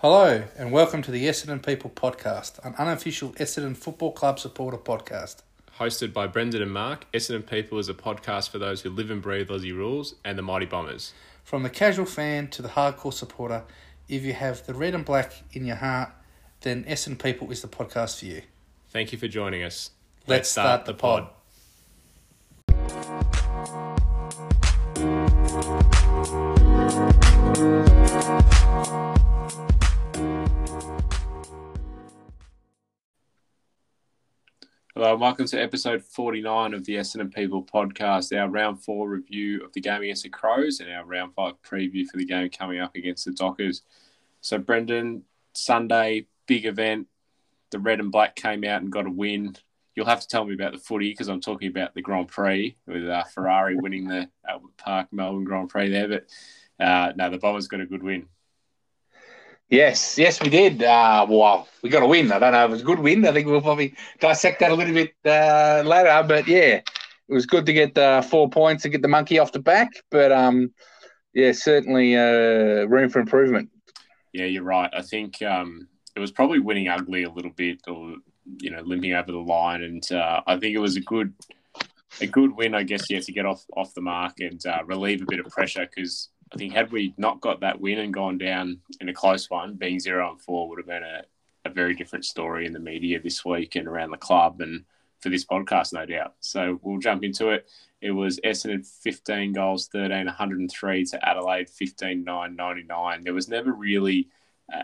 Hello and welcome to the Essendon People Podcast, an unofficial Essendon Football Club supporter podcast. Hosted by Brendan and Mark, Essendon People is a podcast for those who live and breathe Aussie rules and the mighty Bombers. From the casual fan to the hardcore supporter, if you have the red and black in your heart, then Essendon People is the podcast for you. Thank you for joining us. Let's start the pod. Hello and welcome to episode 49 of the Essendon People Podcast, our round 4 review of the game against the Crows and our round 5 preview for the game coming up against the Dockers. So Brendan, Sunday, big event, the red and black came out and got a win. You'll have to tell me about the footy because I'm talking about the Grand Prix with Ferrari winning the Albert Park Melbourne Grand Prix there, but no, the Bombers got a good win. Yes, we did. Well, we got a win. I don't know if it was a good win. I think we'll probably dissect that a little bit later. But, yeah, it was good to get 4 points and get the monkey off the back. But, yeah, certainly room for improvement. Yeah, you're right. I think it was probably winning ugly a little bit or, you know, limping over the line. And I think it was a good win, I guess, yeah, to get off the mark and relieve a bit of pressure because I think had we not got that win and gone down in a close one, being 0-4 would have been a very different story in the media this week and around the club and for this podcast, no doubt. So we'll jump into it. It was Essendon 15 goals, 13, 103 to Adelaide, 15, 9, 99. There was never really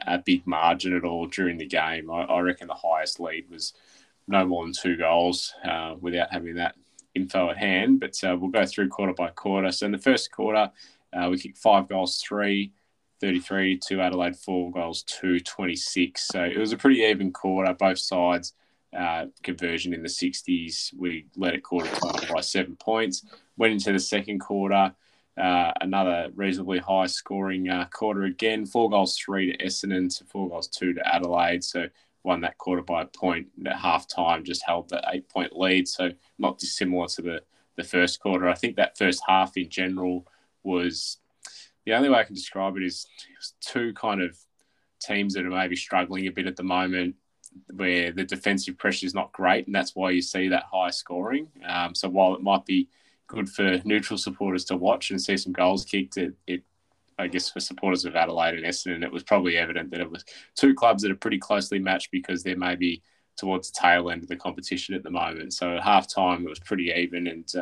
a big margin at all during the game. I reckon the highest lead was no more than 2 goals without having that info at hand. But we'll go through quarter by quarter. So in the first quarter, we kicked 5 goals, 3, 33 to Adelaide, 4 goals, 2, 26. So it was a pretty even quarter, both sides. Conversion in the 60s. We led at quarter time by 7 points. Went into the second quarter, another reasonably high scoring quarter again. 4 goals, 3 to Essendon, to 4 goals, 2 to Adelaide. So won that quarter by a point. At half time, just held that 8-point lead. So not dissimilar to the first quarter. I think that first half in general was the only way I can describe it is two kind of teams that are maybe struggling a bit at the moment where the defensive pressure is not great, and that's why you see that high scoring. So while it might be good for neutral supporters to watch and see some goals kicked, I guess for supporters of Adelaide and Essendon, it was probably evident that it was two clubs that are pretty closely matched because they're maybe towards the tail end of the competition at the moment. So at halftime, it was pretty even and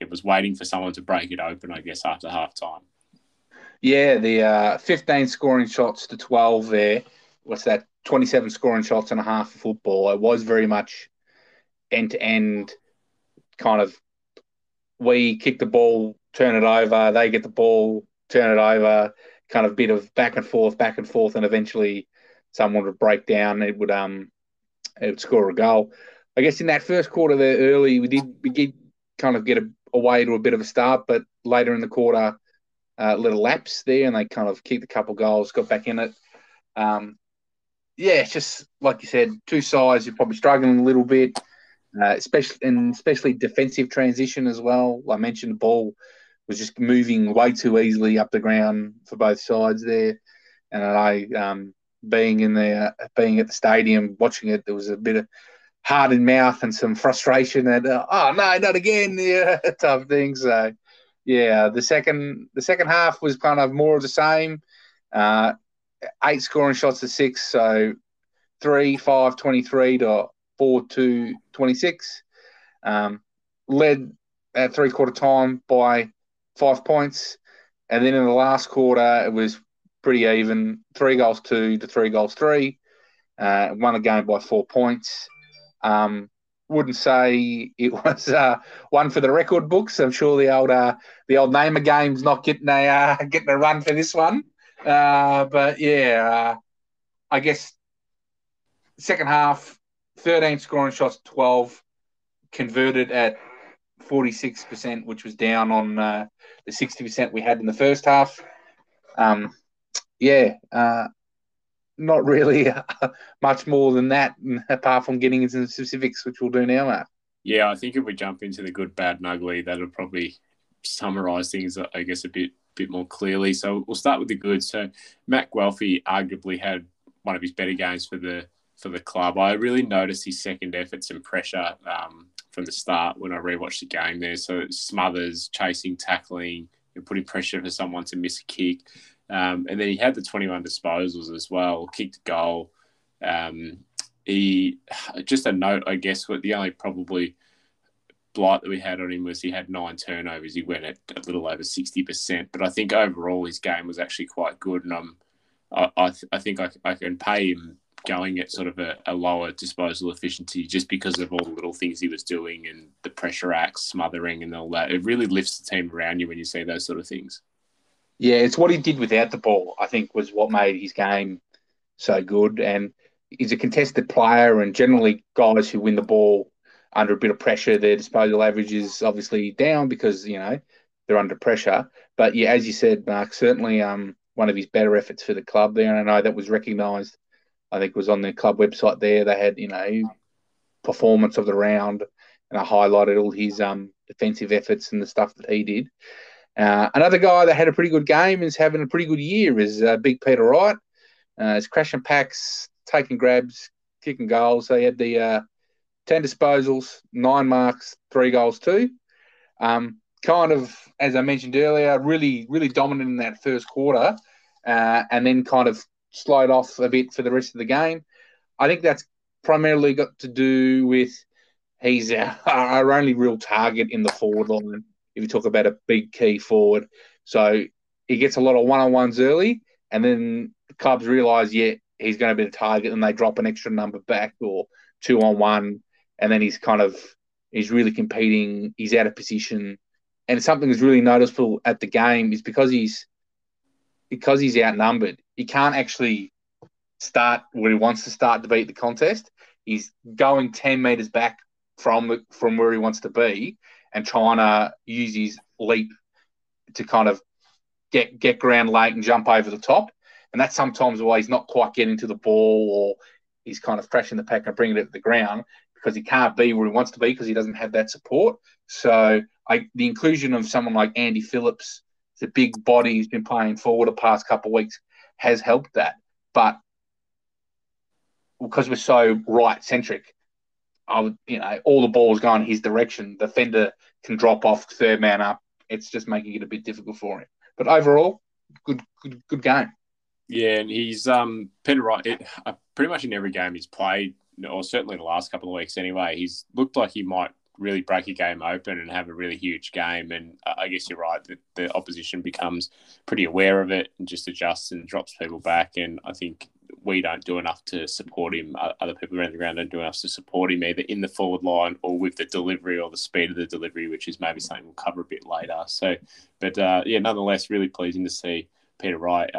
it was waiting for someone to break it open, I guess, after half-time. Yeah, the 15 scoring shots to 12 there. What's that? 27 scoring shots and a half for football. It was very much end-to-end kind of we kick the ball, turn it over, they get the ball, turn it over, kind of bit of back and forth, and eventually someone would break down. It would score a goal. I guess in that first quarter there early, we did kind of get away to a bit of a start, but later in the quarter, little lapse there, and they kind of kicked a couple goals, got back in it. Yeah, it's just like you said, two sides you're probably struggling a little bit, especially defensive transition as well. I mentioned the ball was just moving way too easily up the ground for both sides there, and I being at the stadium watching it, there was a bit of heart in mouth and some frustration and oh no, not again, yeah, type of thing. So yeah, the second half was kind of more of the same. 8 scoring shots to 6, so 3-5-23 to 4-2-26. Led at three quarter time by 5 points, and then in the last quarter it was pretty even, 3 goals 2 to 3 goals 3. Won the game by 4 points. Wouldn't say it was one for the record books. I'm sure the old Neymar game's not getting a run for this one. But yeah, I guess second half, 13 scoring shots, 12 converted at 46%, which was down on the 60% we had in the first half. Not really much more than that, apart from getting into the specifics, which we'll do now, Matt. Yeah, I think if we jump into the good, bad and ugly, that'll probably summarise things, I guess, a bit bit more clearly. So we'll start with the good. So Matt Guelfi arguably had one of his better games for the club. I really noticed his second efforts and pressure from the start when I rewatched the game there. So smothers, chasing, tackling, and putting pressure for someone to miss a kick. And then he had the 21 disposals as well, kicked a goal. He just a note, I guess, what the only probably blight that we had on him was he had 9 turnovers. He went at a little over 60%. But I think overall his game was actually quite good. And I think I can pay him going at sort of a lower disposal efficiency just because of all the little things he was doing and the pressure acts, smothering and all that. It really lifts the team around you when you see those sort of things. Yeah, it's what he did without the ball, I think, was what made his game so good. And he's a contested player, and generally guys who win the ball under a bit of pressure, their disposal average is obviously down because, you know, they're under pressure. But, yeah, as you said, Mark, certainly one of his better efforts for the club there. And I know that was recognised, I think it was on the club website there. They had, you know, performance of the round, and I highlighted all his defensive efforts and the stuff that he did. Another guy that had a pretty good game and is having a pretty good year is Big Peter Wright. He's crashing packs, taking grabs, kicking goals. So he had the 10 disposals, 9 marks, 3 goals too. Kind of, as I mentioned earlier, really, really dominant in that first quarter and then kind of slowed off a bit for the rest of the game. I think that's primarily got to do with he's our only real target in the forward line, if you talk about a big key forward. So he gets a lot of one-on-ones early, and then the clubs realise, yeah, he's going to be the target, and they drop an extra number back or 2-on-1, and then he's really competing, he's out of position. And something that's really noticeable at the game is because he's outnumbered, he can't actually start where he wants to start to beat the contest. He's going 10 metres back from where he wants to be and trying to use his leap to kind of get ground late and jump over the top. And that's sometimes why he's not quite getting to the ball, or he's kind of crashing the pack and bringing it to the ground because he can't be where he wants to be because he doesn't have that support. So the inclusion of someone like Andy Phillips, the big body he's been playing forward the past couple of weeks, has helped that. But because we're so right-centric, all the ball's gone his direction. The defender can drop off, third man up. It's just making it a bit difficult for him. But overall, good game. Yeah, and he's Peter Wright. Pretty much in every game he's played, or certainly the last couple of weeks anyway, he's looked like he might really break a game open and have a really huge game. And I guess you're right that the opposition becomes pretty aware of it and just adjusts and drops people back. And I think we don't do enough to support him. Other people around the ground don't do enough to support him, either in the forward line or with the delivery or the speed of the delivery, which is maybe something we'll cover a bit later. So, but yeah, nonetheless, really pleasing to see Peter Wright.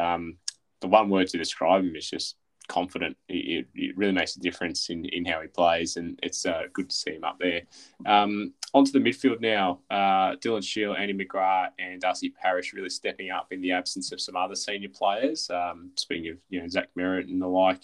The one word to describe him is just confident. It really makes a difference in how he plays, and it's good to see him up there. Onto the midfield now. Dylan Shiel, Andy McGrath and Darcy Parish really stepping up in the absence of some other senior players. Speaking of, you know, Zach Merritt and the like,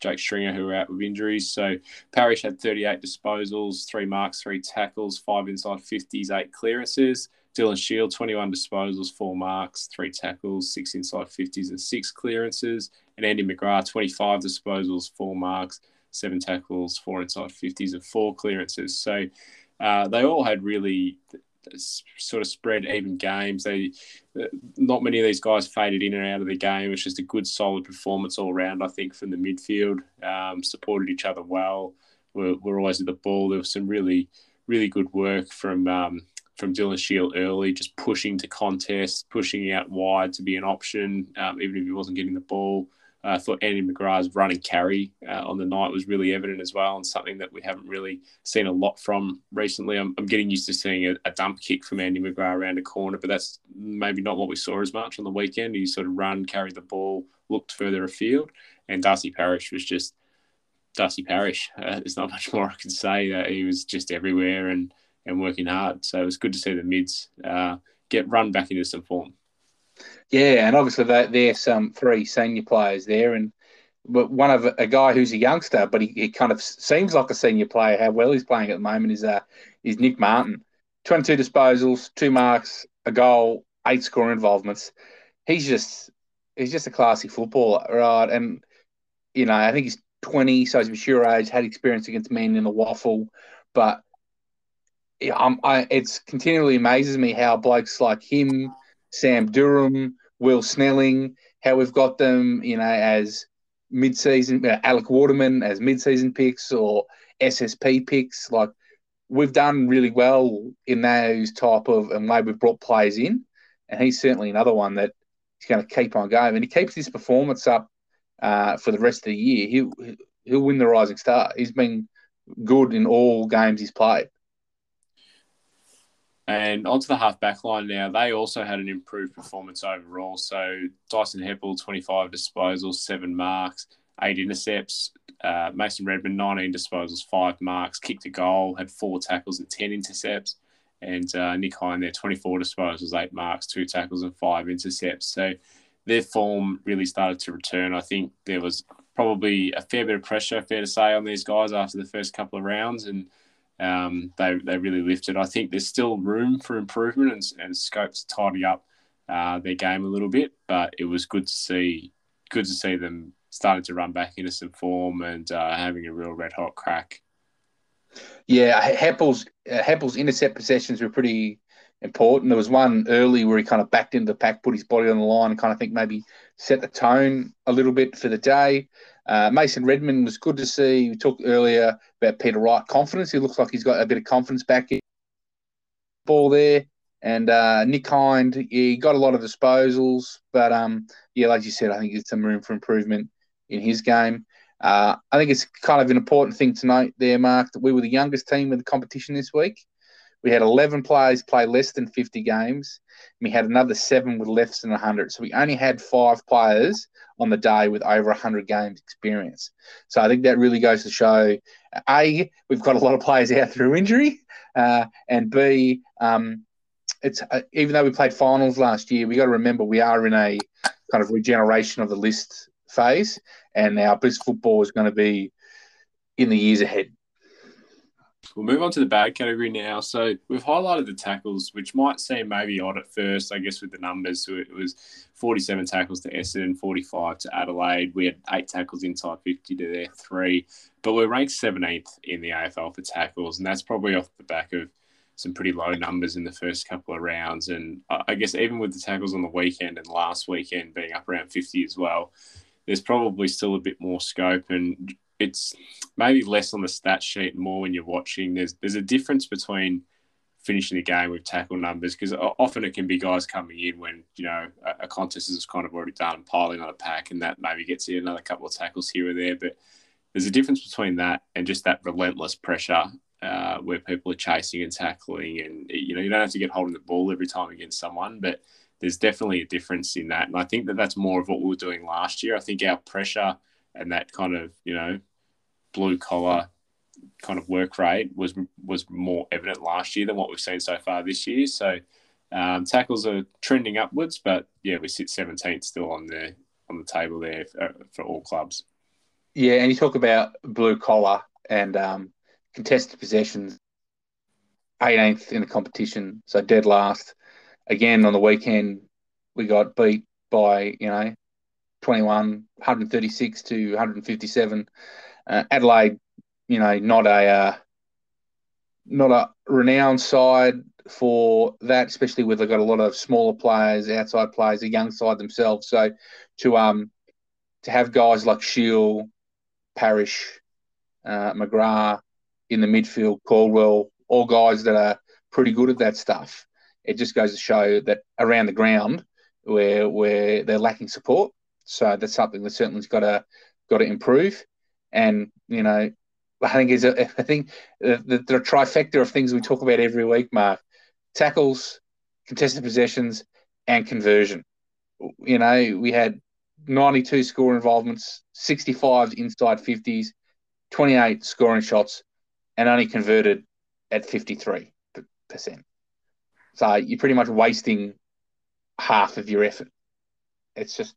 Jake Stringer, who were out with injuries. So Parish had 38 disposals, 3 marks, 3 tackles, 5 inside 50s, 8 clearances. Dylan Shiel, 21 disposals, 4 marks, 3 tackles, 6 inside 50s and 6 clearances. And Andy McGrath, 25 disposals, 4 marks, 7 tackles, 4 inside 50s and 4 clearances. So they all had really sort of spread even games. Not many of these guys faded in and out of the game. It's just a good, solid performance all round, I think, from the midfield. Supported each other well. We're always at the ball. There was some really, really good work from Dylan Shiel early, just pushing to contest, pushing out wide to be an option, even if he wasn't getting the ball. I thought Andy McGrath's run and carry on the night was really evident as well, and something that we haven't really seen a lot from recently. I'm getting used to seeing a dump kick from Andy McGrath around a corner, but that's maybe not what we saw as much on the weekend. He sort of run, carried the ball, looked further afield, and Darcy Parish was just Darcy Parish. There's not much more I can say. He was just everywhere and working hard. So it was good to see the mids get run back into some form. Yeah, and obviously there's some 3 senior players there, and but one of a guy who's a youngster, but he kind of seems like a senior player, how well he's playing at the moment, is Nick Martin. 22 disposals, 2 marks, a goal, 8 scoring involvements. He's just a classy footballer, right? And, you know, I think he's 20, so he's mature age, had experience against men in the waffle. But yeah, it's continually amazes me how blokes like him, Sam Durham, Will Snelling, how we've got them, you know, as mid-season, Alec Waterman as mid-season picks or SSP picks. Like, we've done really well in those type of, and way we've brought players in. And he's certainly another one that he's going to keep on going. And he keeps this performance up for the rest of the year. He'll win the Rising Star. He's been good in all games he's played. And onto the half-back line now. They also had an improved performance overall. So Dyson Heppell, 25 disposals, 7 marks, 8 intercepts. Mason Redman, 19 disposals, 5 marks, kicked a goal, had 4 tackles and 10 intercepts. And Nick Hind there, 24 disposals, 8 marks, 2 tackles and 5 intercepts. So their form really started to return. I think there was probably a fair bit of pressure, fair to say, on these guys after the first couple of rounds, and they really lifted. I think there's still room for improvement and scope to tidy up their game a little bit, but it was good to see them starting to run back into some form and having a real red-hot crack. Yeah, Heppell's intercept possessions were pretty important. There was one early where he kind of backed into the pack, put his body on the line, and kind of think maybe set the tone a little bit for the day. Mason Redman was good to see. We talked earlier about Peter Wright, confidence. He looks like he's got a bit of confidence back in ball there. And Nick Hind, he got a lot of disposals. But, yeah, like you said, I think there's some room for improvement in his game. I think it's kind of an important thing to note there, Mark, that we were the youngest team in the competition this week. We had 11 players play less than 50 games. And we had another 7 with less than 100. So we only had 5 players on the day with over 100 games experience. So I think that really goes to show, A, we've got a lot of players out through injury, and B, it's even though we played finals last year, we got to remember we are in a kind of regeneration of the list phase, and our best football is going to be in the years ahead. We'll move on to the bad category now. So we've highlighted the tackles, which might seem maybe odd at first, I guess, with the numbers. So it was 47 tackles to Essendon, 45 to Adelaide. We had 8 tackles inside 50 to their 3. But we're ranked 17th in the AFL for tackles, and that's probably off the back of some pretty low numbers in the first couple of rounds. And I guess even with the tackles on the weekend and last weekend being up around 50 as well, there's probably still a bit more scope, and it's maybe less on the stat sheet, more when you're watching. There's a difference between finishing the game with tackle numbers, because often it can be guys coming in when, you know, a contest is kind of already done, piling on a pack, and that maybe gets you another couple of tackles here or there. But there's a difference between that and just that relentless pressure where people are chasing and tackling, and, you know, you don't have to get holding the ball every time against someone, but there's definitely a difference in that. And I think that that's more of what we were doing last year. I think our pressure and that kind of, you know, blue collar kind of work rate was more evident last year than what we've seen so far this year. So tackles are trending upwards, but yeah, we sit 17th still on the table there for all clubs. Yeah, and you talk about blue collar and contested possessions, 18th in the competition, so dead last. Again, on the weekend, we got beat by, you know, 21, 136 to 157. Adelaide, you know, not a renowned side for that, especially where they've got a lot of smaller players, outside players, a young side themselves. So to have guys like Shiel, Parish, McGrath in the midfield, Caldwell, all guys that are pretty good at that stuff, it just goes to show that around the ground where they're lacking support. So that's something that certainly's got to improve. And, you know, I think the trifecta of things we talk about every week, Mark, tackles, contested possessions, and conversion. You know, we had 92 score involvements, 65 inside 50s, 28 scoring shots, and only converted at 53%. So you're pretty much wasting half of your effort. It's just...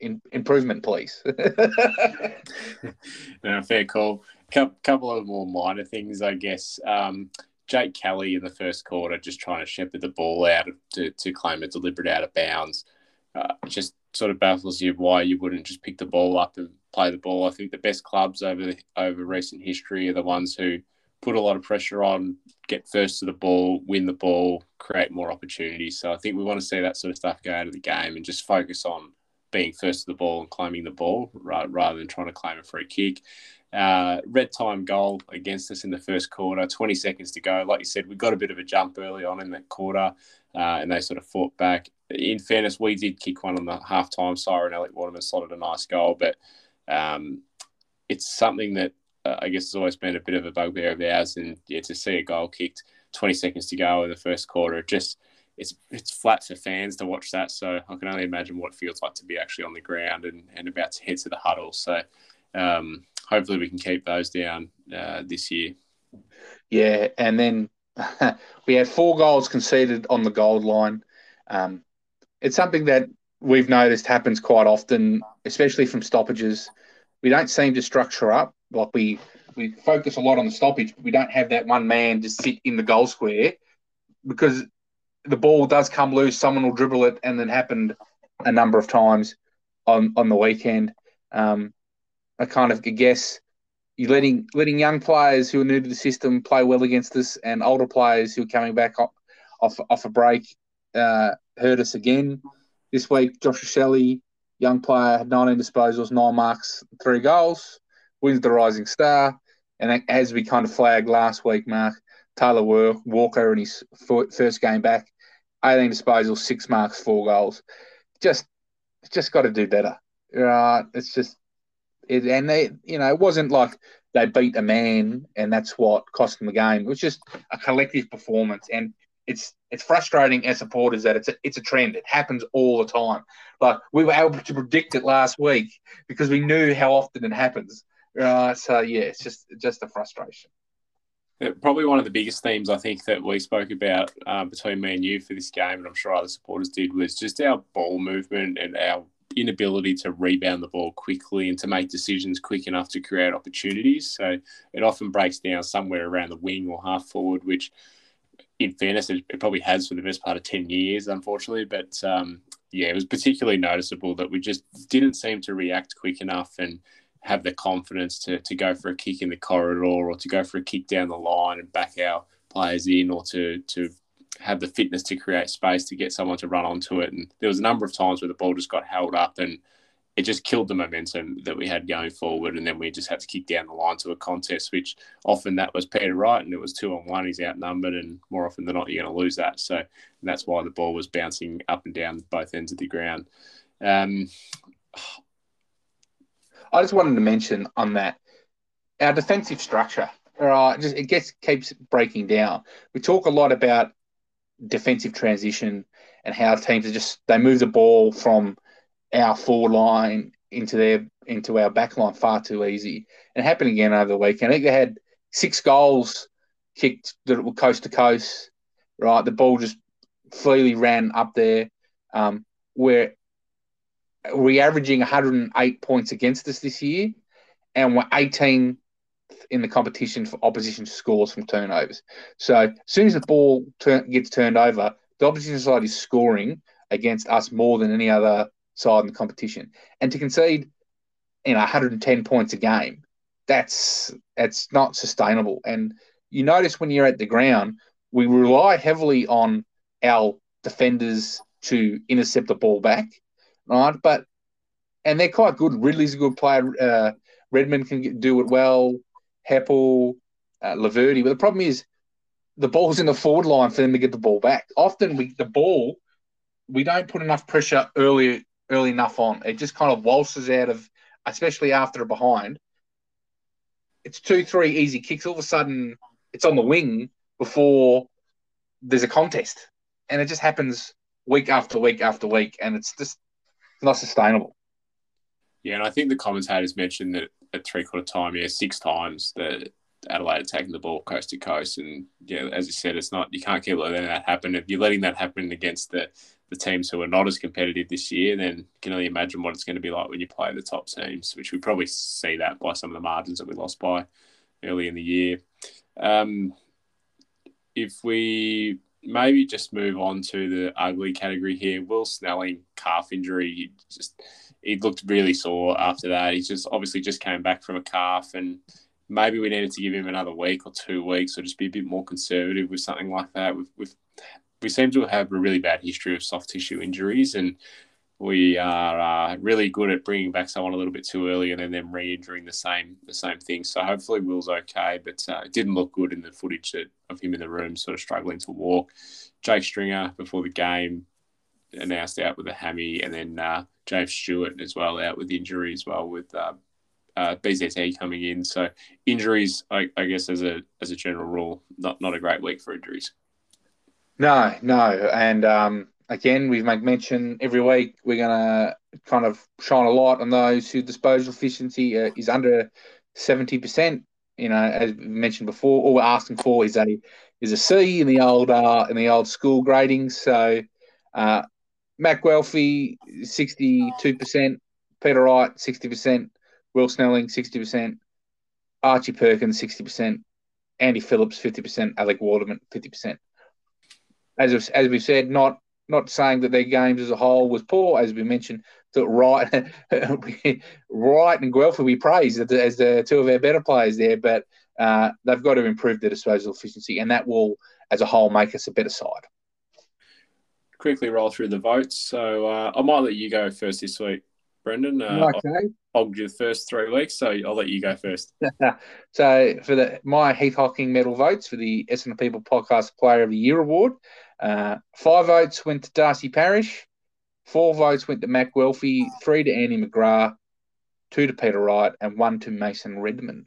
improvement, please. No, fair call. Couple of more minor things, I guess. Jake Kelly in the first quarter just trying to shepherd the ball out to claim a deliberate out of bounds. It just sort of baffles you why you wouldn't just pick the ball up and play the ball. I think the best clubs over recent history are the ones who put a lot of pressure on, get first to the ball, win the ball, create more opportunities. So I think we want to see that sort of stuff go out of the game and just focus on being first to the ball and claiming the ball rather than trying to claim a free kick. Red time goal against us in the first quarter, 20 seconds to go. Like you said, we got a bit of a jump early on in that quarter and they sort of fought back. In fairness, we did kick one on the half-time siren. Alec Waterman slotted a nice goal, but it's something that I guess has always been a bit of a bugbear of ours. And yeah, to see a goal kicked 20 seconds to go in the first quarter, it's flat for fans to watch that. So I can only imagine what it feels like to be actually on the ground and about to head to the huddle. So hopefully we can keep those down this year. Yeah, and then we had 4 goals conceded on the goal line. It's something that we've noticed happens quite often, especially from stoppages. We don't seem to structure up. Like we focus a lot on the stoppage, but we don't have that one man just sit in the goal square because the ball does come loose. Someone will dribble it, and it happened a number of times on the weekend. I kind of guess you're letting young players who are new to the system play well against us, and older players who are coming back off a break hurt us again. This week, Joshua Shelley, young player, had 19 disposals, 9 marks, 3 goals, wins the Rising Star. And as we kind of flagged last week, Mark, Taylor Walker in his first game back, 18 disposals, 6 marks, 4 goals. Just got to do better. Right? It's just and they, it wasn't like they beat a man and that's what cost them the game. It was just a collective performance, and it's frustrating as supporters that it's a trend. It happens all the time. Like we were able to predict it last week because we knew how often it happens. Right? So yeah, it's just a frustration. Probably one of the biggest themes I think that we spoke about between me and you for this game, and I'm sure other supporters did, was just our ball movement and our inability to rebound the ball quickly and to make decisions quick enough to create opportunities. So it often breaks down somewhere around the wing or half forward, which in fairness, it probably has for the best part of 10 years, unfortunately. But yeah, it was particularly noticeable that we just didn't seem to react quick enough and have the confidence to go for a kick in the corridor or to go for a kick down the line and back our players in or to have the fitness to create space to get someone to run onto it. And there was a number of times where the ball just got held up and it just killed the momentum that we had going forward. And then we just had to kick down the line to a contest, which often that was Peter Wright and it was 2-on-1. He's outnumbered and more often than not, you're going to lose that. So that's why the ball was bouncing up and down both ends of the ground. I just wanted to mention on that, our defensive structure, keeps breaking down. We talk a lot about defensive transition and how teams are they move the ball from our forward line into our back line far too easy. And it happened again over the weekend. I think they had 6 goals kicked that were coast to coast, right? The ball just freely ran up there where – we're averaging 108 points against us this year, and we're 18th in the competition for opposition scores from turnovers. So as soon as the ball gets turned over, the opposition side is scoring against us more than any other side in the competition. And to concede, 110 points a game, that's not sustainable. And you notice when you're at the ground, we rely heavily on our defenders to intercept the ball back. Right, and they're quite good. Ridley's a good player. Redman can do it well. Heppell, Laverty. But the problem is the ball's in the forward line for them to get the ball back. Often we don't put enough pressure early enough on. It just kind of waltzes out of, especially after a behind. It's 2-3 easy kicks. All of a sudden it's on the wing before there's a contest. And it just happens week after week after week. And it's just... not sustainable. Yeah, and I think the commentators mentioned that at three-quarter time, 6 times that Adelaide attacking the ball coast to coast. And, yeah, as you said, it's not – you can't keep letting that happen. If you're letting that happen against the teams who are not as competitive this year, then you can only imagine what it's going to be like when you play the top teams, which we probably see that by some of the margins that we lost by early in the year. if we maybe just move on to the ugly category here, Will Snelling, calf injury. He looked really sore after that. He just obviously just came back from a calf, and maybe we needed to give him another week or 2 weeks, or just be a bit more conservative with something like that. We seem to have a really bad history of soft tissue injuries, and we are really good at bringing back someone a little bit too early and then them re-injuring the same thing. So hopefully Will's okay, but it didn't look good in the footage of him in the room, sort of struggling to walk. Jake Stringer, before the game, announced out with a hammy, and then James Stewart as well out with injury as well, with BZT coming in. So injuries, I guess, as a general rule, not a great week for injuries. No. And again, we make mention every week, we're going to kind of shine a light on those whose disposal efficiency is under 70%. You know, as we mentioned before, all we're asking for is a C in the old school grading. So Matt Guelfi, 62%, Peter Wright, 60%, Will Snelling, 60%, Archie Perkins, 60%, Andy Phillips, 50%, Alec Waterman, 50%. As we've said, not saying that their games as a whole was poor. As we mentioned, that Wright and Guelph we praised as the two of our better players there, but they've got to improve their disposal efficiency, and that will, as a whole, make us a better side. Quickly roll through the votes. So I might let you go first this week, Brendan. Okay. I'll give you the first 3 weeks, so I'll let you go first. So for my Heath Hocking medal votes for the Essendon People Podcast Player of the Year Award, 5 votes went to Darcy Parish, 4 votes went to Matt Guelfi, 3 to Andy McGrath, 2 to Peter Wright, and 1 to Mason Redman.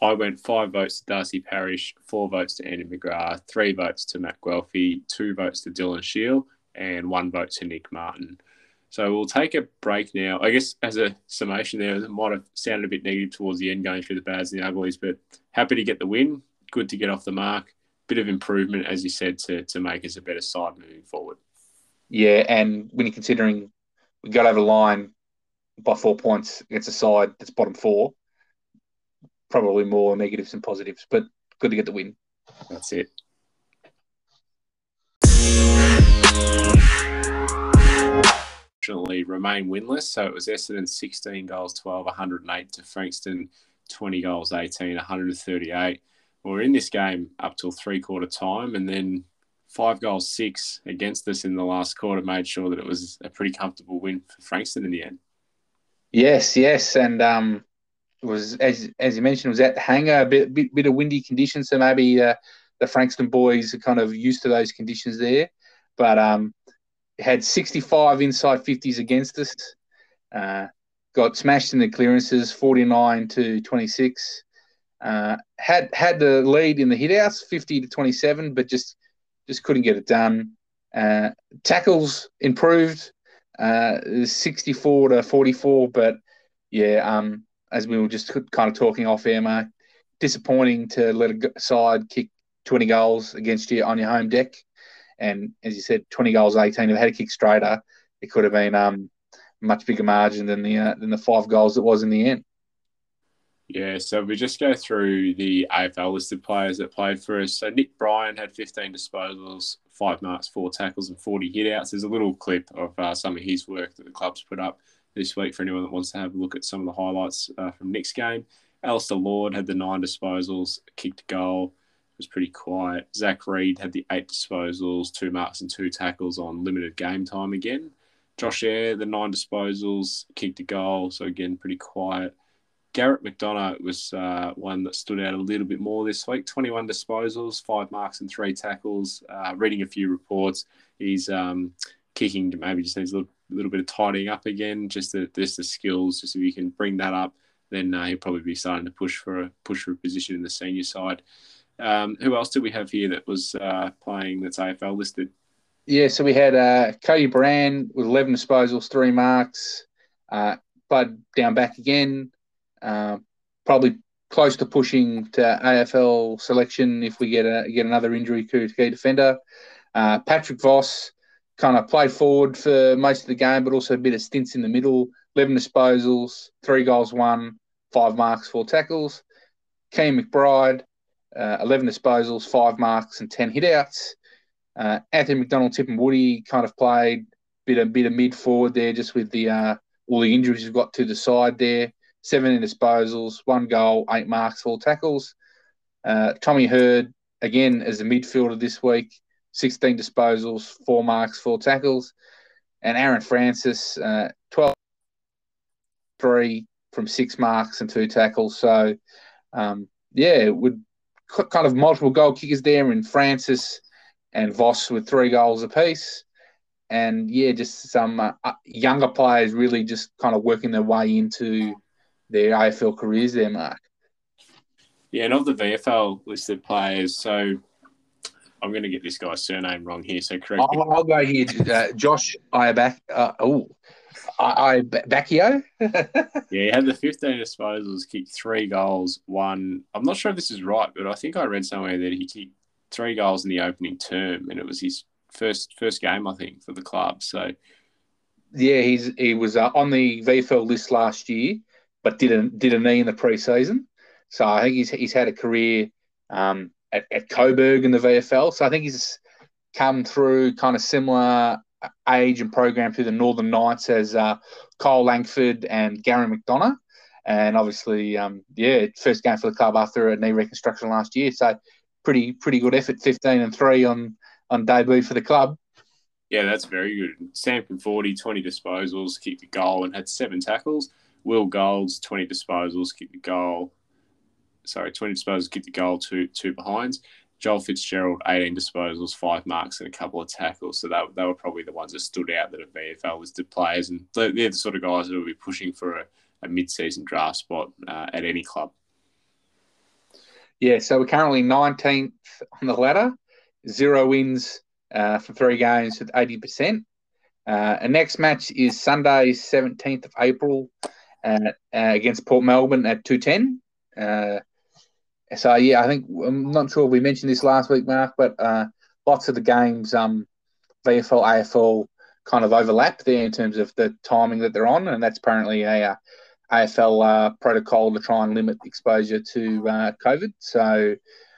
I went 5 votes to Darcy Parish, 4 votes to Andy McGrath, 3 votes to Matt Guelfi, 2 votes to Dylan Shiel, and 1 vote to Nick Martin. So we'll take a break now. I guess as a summation there, it might have sounded a bit negative towards the end, going through the bads and the uglies, but happy to get the win, good to get off the mark, bit of improvement, as you said, to make us a better side moving forward. Yeah, and when you're considering we got over the line by 4 points against a side that's bottom 4, probably more negatives than positives, but good to get the win. That's it. Remain winless, so it was Essendon 16 goals 12, 108 to Frankston 20 goals 18, 138. We were in this game up till three-quarter time, and then 5 goals 6 against us in the last quarter made sure that it was a pretty comfortable win for Frankston in the end. Yes, and it was, as you mentioned, it was at the hangar, a bit of windy conditions, so maybe the Frankston boys are kind of used to those conditions there, but had 65 inside 50s against us, got smashed in the clearances, 49-26. Had the lead in the hitouts, 50-27, but just couldn't get it done. Tackles improved, 64-44, but as we were just kind of talking off air, Mark, disappointing to let a side kick 20 goals against you on your home deck. And as you said, 20 goals, 18. If they had a kick straighter, it could have been much bigger margin than the 5 goals it was in the end. Yeah, so we just go through the AFL-listed players that played for us. So Nick Bryan had 15 disposals, 5 marks, 4 tackles and 40 hitouts. There's a little clip of some of his work that the club's put up this week for anyone that wants to have a look at some of the highlights from Nick's game. Alistair Lord had the 9 disposals, kicked a goal. Was pretty quiet. Zach Reed had the 8 disposals, 2 marks and 2 tackles on limited game time again. Josh Eyre, the 9 disposals, kicked a goal, so again, pretty quiet. Garrett McDonough was one that stood out a little bit more this week. 21 disposals, 5 marks and 3 tackles. Reading a few reports, he's kicking maybe just needs a little bit of tidying up again, just the skills, just if you can bring that up, then he'll probably be starting to push for a position in the senior side. Who else did we have here that was playing that's AFL listed? Yeah, so we had Cody Brand with 11 disposals, 3 marks. Bud down back again, probably close to pushing to AFL selection if we get another injury to key defender. Patrick Voss kind of played forward for most of the game, but also a bit of stints in the middle. 11 disposals, 3 goals, 1, 5 marks, 4 tackles. Keane McBride 11 disposals, 5 marks and 10 hitouts. Anthony McDonald, Tip and Woody kind of played a bit of mid-forward there just with the all the injuries we've got to the side there. 17 disposals, 1 goal, 8 marks, 4 tackles. Tommy Hurd, again, as the midfielder this week, 16 disposals, 4 marks, 4 tackles. And Aaron Francis, 12, 3 from 6 marks and 2 tackles. So, yeah, would kind of multiple goal kickers there in Francis and Voss with 3 goals apiece. And, yeah, just some younger players really just kind of working their way into their AFL careers there, Mark. Yeah, and of the VFL listed players, so I'm going to get this guy's surname wrong here, so correct me. I'll go here. Josh Eyre, Bacchio. Yeah, he had the 15 disposals, kicked 3 goals, 1. I'm not sure if this is right, but I think I read somewhere that he kicked 3 goals in the opening term, and it was his first game, I think, for the club. So, yeah, he was on the VFL list last year, but did a knee in the preseason. So I think he's had a career at Coburg in the VFL. So I think he's come through kind of similar age and program through the Northern Knights as Kyle Langford and Gary McDonough. And obviously, yeah, first game for the club after a knee reconstruction last year. So pretty good effort, 15 and 3 on debut for the club. Yeah, that's very good. Sam Conforti, 20 disposals, kicked a goal and had 7 tackles. Will Golds, 20 disposals, kicked a goal. 20 disposals, kicked the goal, 2 behinds. Joel Fitzgerald, 18 disposals, 5 marks and a couple of tackles. So they were probably the ones that stood out that are VFL-listed players. And they're the sort of guys that will be pushing for a mid-season draft spot at any club. Yeah, so we're currently 19th on the ladder, 0 wins for 3 games with 80%. Our next match is Sunday, 17th of April against Port Melbourne at 2:10. So, yeah, I think I'm not sure if we mentioned this last week, Mark, but lots of the games, VFL, AFL kind of overlap there in terms of the timing that they're on, and that's apparently a AFL protocol to try and limit exposure to COVID. So,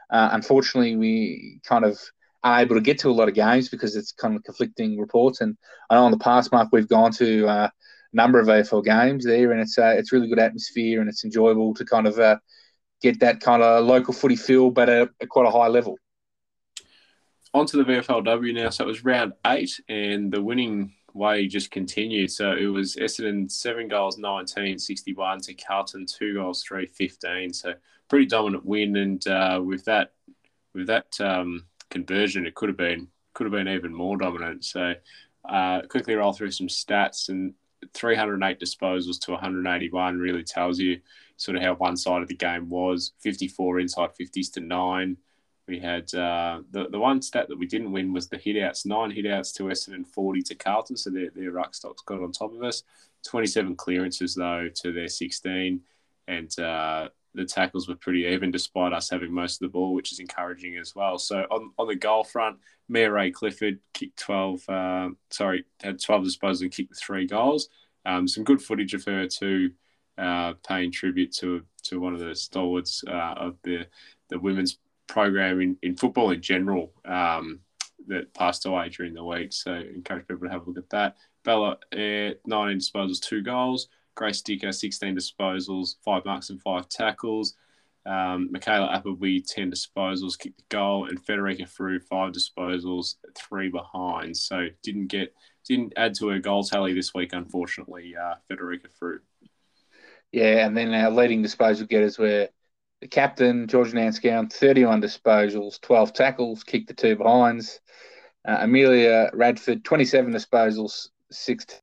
unfortunately, we kind of are able to get to a lot of games because it's kind of conflicting reports. And I know in the past, Mark, we've gone to a number of AFL games there, and it's really good atmosphere and it's enjoyable to kind of get that kind of local footy feel, but at quite a high level. On to the VFLW now. So it was round 8, and the winning way just continued. So it was Essendon 7 goals, 19, 61, to Carlton 2 goals, 3, 15. So pretty dominant win, and with that conversion, it could have been even more dominant. So quickly roll through some stats, and 308 disposals to 181 really tells you sort of how one side of the game was. 54 inside 50s to 9. We had the one stat that we didn't win was the hitouts. 9 hitouts to Essendon, 40 to Carlton. So their ruck stocks got on top of us. 27 clearances though to their 16, and the tackles were pretty even despite us having most of the ball, which is encouraging as well. So on the goal front, Mayor Ray Clifford kicked 12 disposals and kicked 3 goals. Some good footage of her too, paying tribute to one of the stalwarts of the women's program in football in general that passed away during the week. So encourage people to have a look at that. Bella Eyre, 19 disposals, 2 goals. Grace Dicker, 16 disposals, 5 marks and 5 tackles. Michaela Appleby, 10 disposals, kicked the goal, and Federica Frew, 5 disposals, 3 behind. So didn't add to her goal tally this week, unfortunately, Federica Frew. Yeah, and then our leading disposal getters were the captain, Georgia Nanscown, 31 disposals, 12 tackles, kicked the 2 behinds. Amelia Radford, 27 disposals, 6 tackles.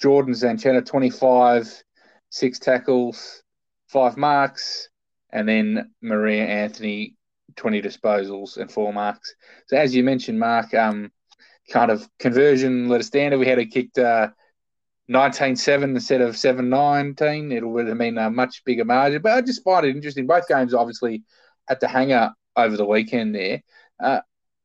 Jordan Zanchetta, 25, 6 tackles, 5 marks, and then Maria Anthony, 20 disposals and 4 marks. So as you mentioned, Mark, kind of conversion letter standard, we had it kicked 19-7 instead of 7-19. It would have been a much bigger margin, but I just find it interesting. Both games obviously had the hanger over the weekend there.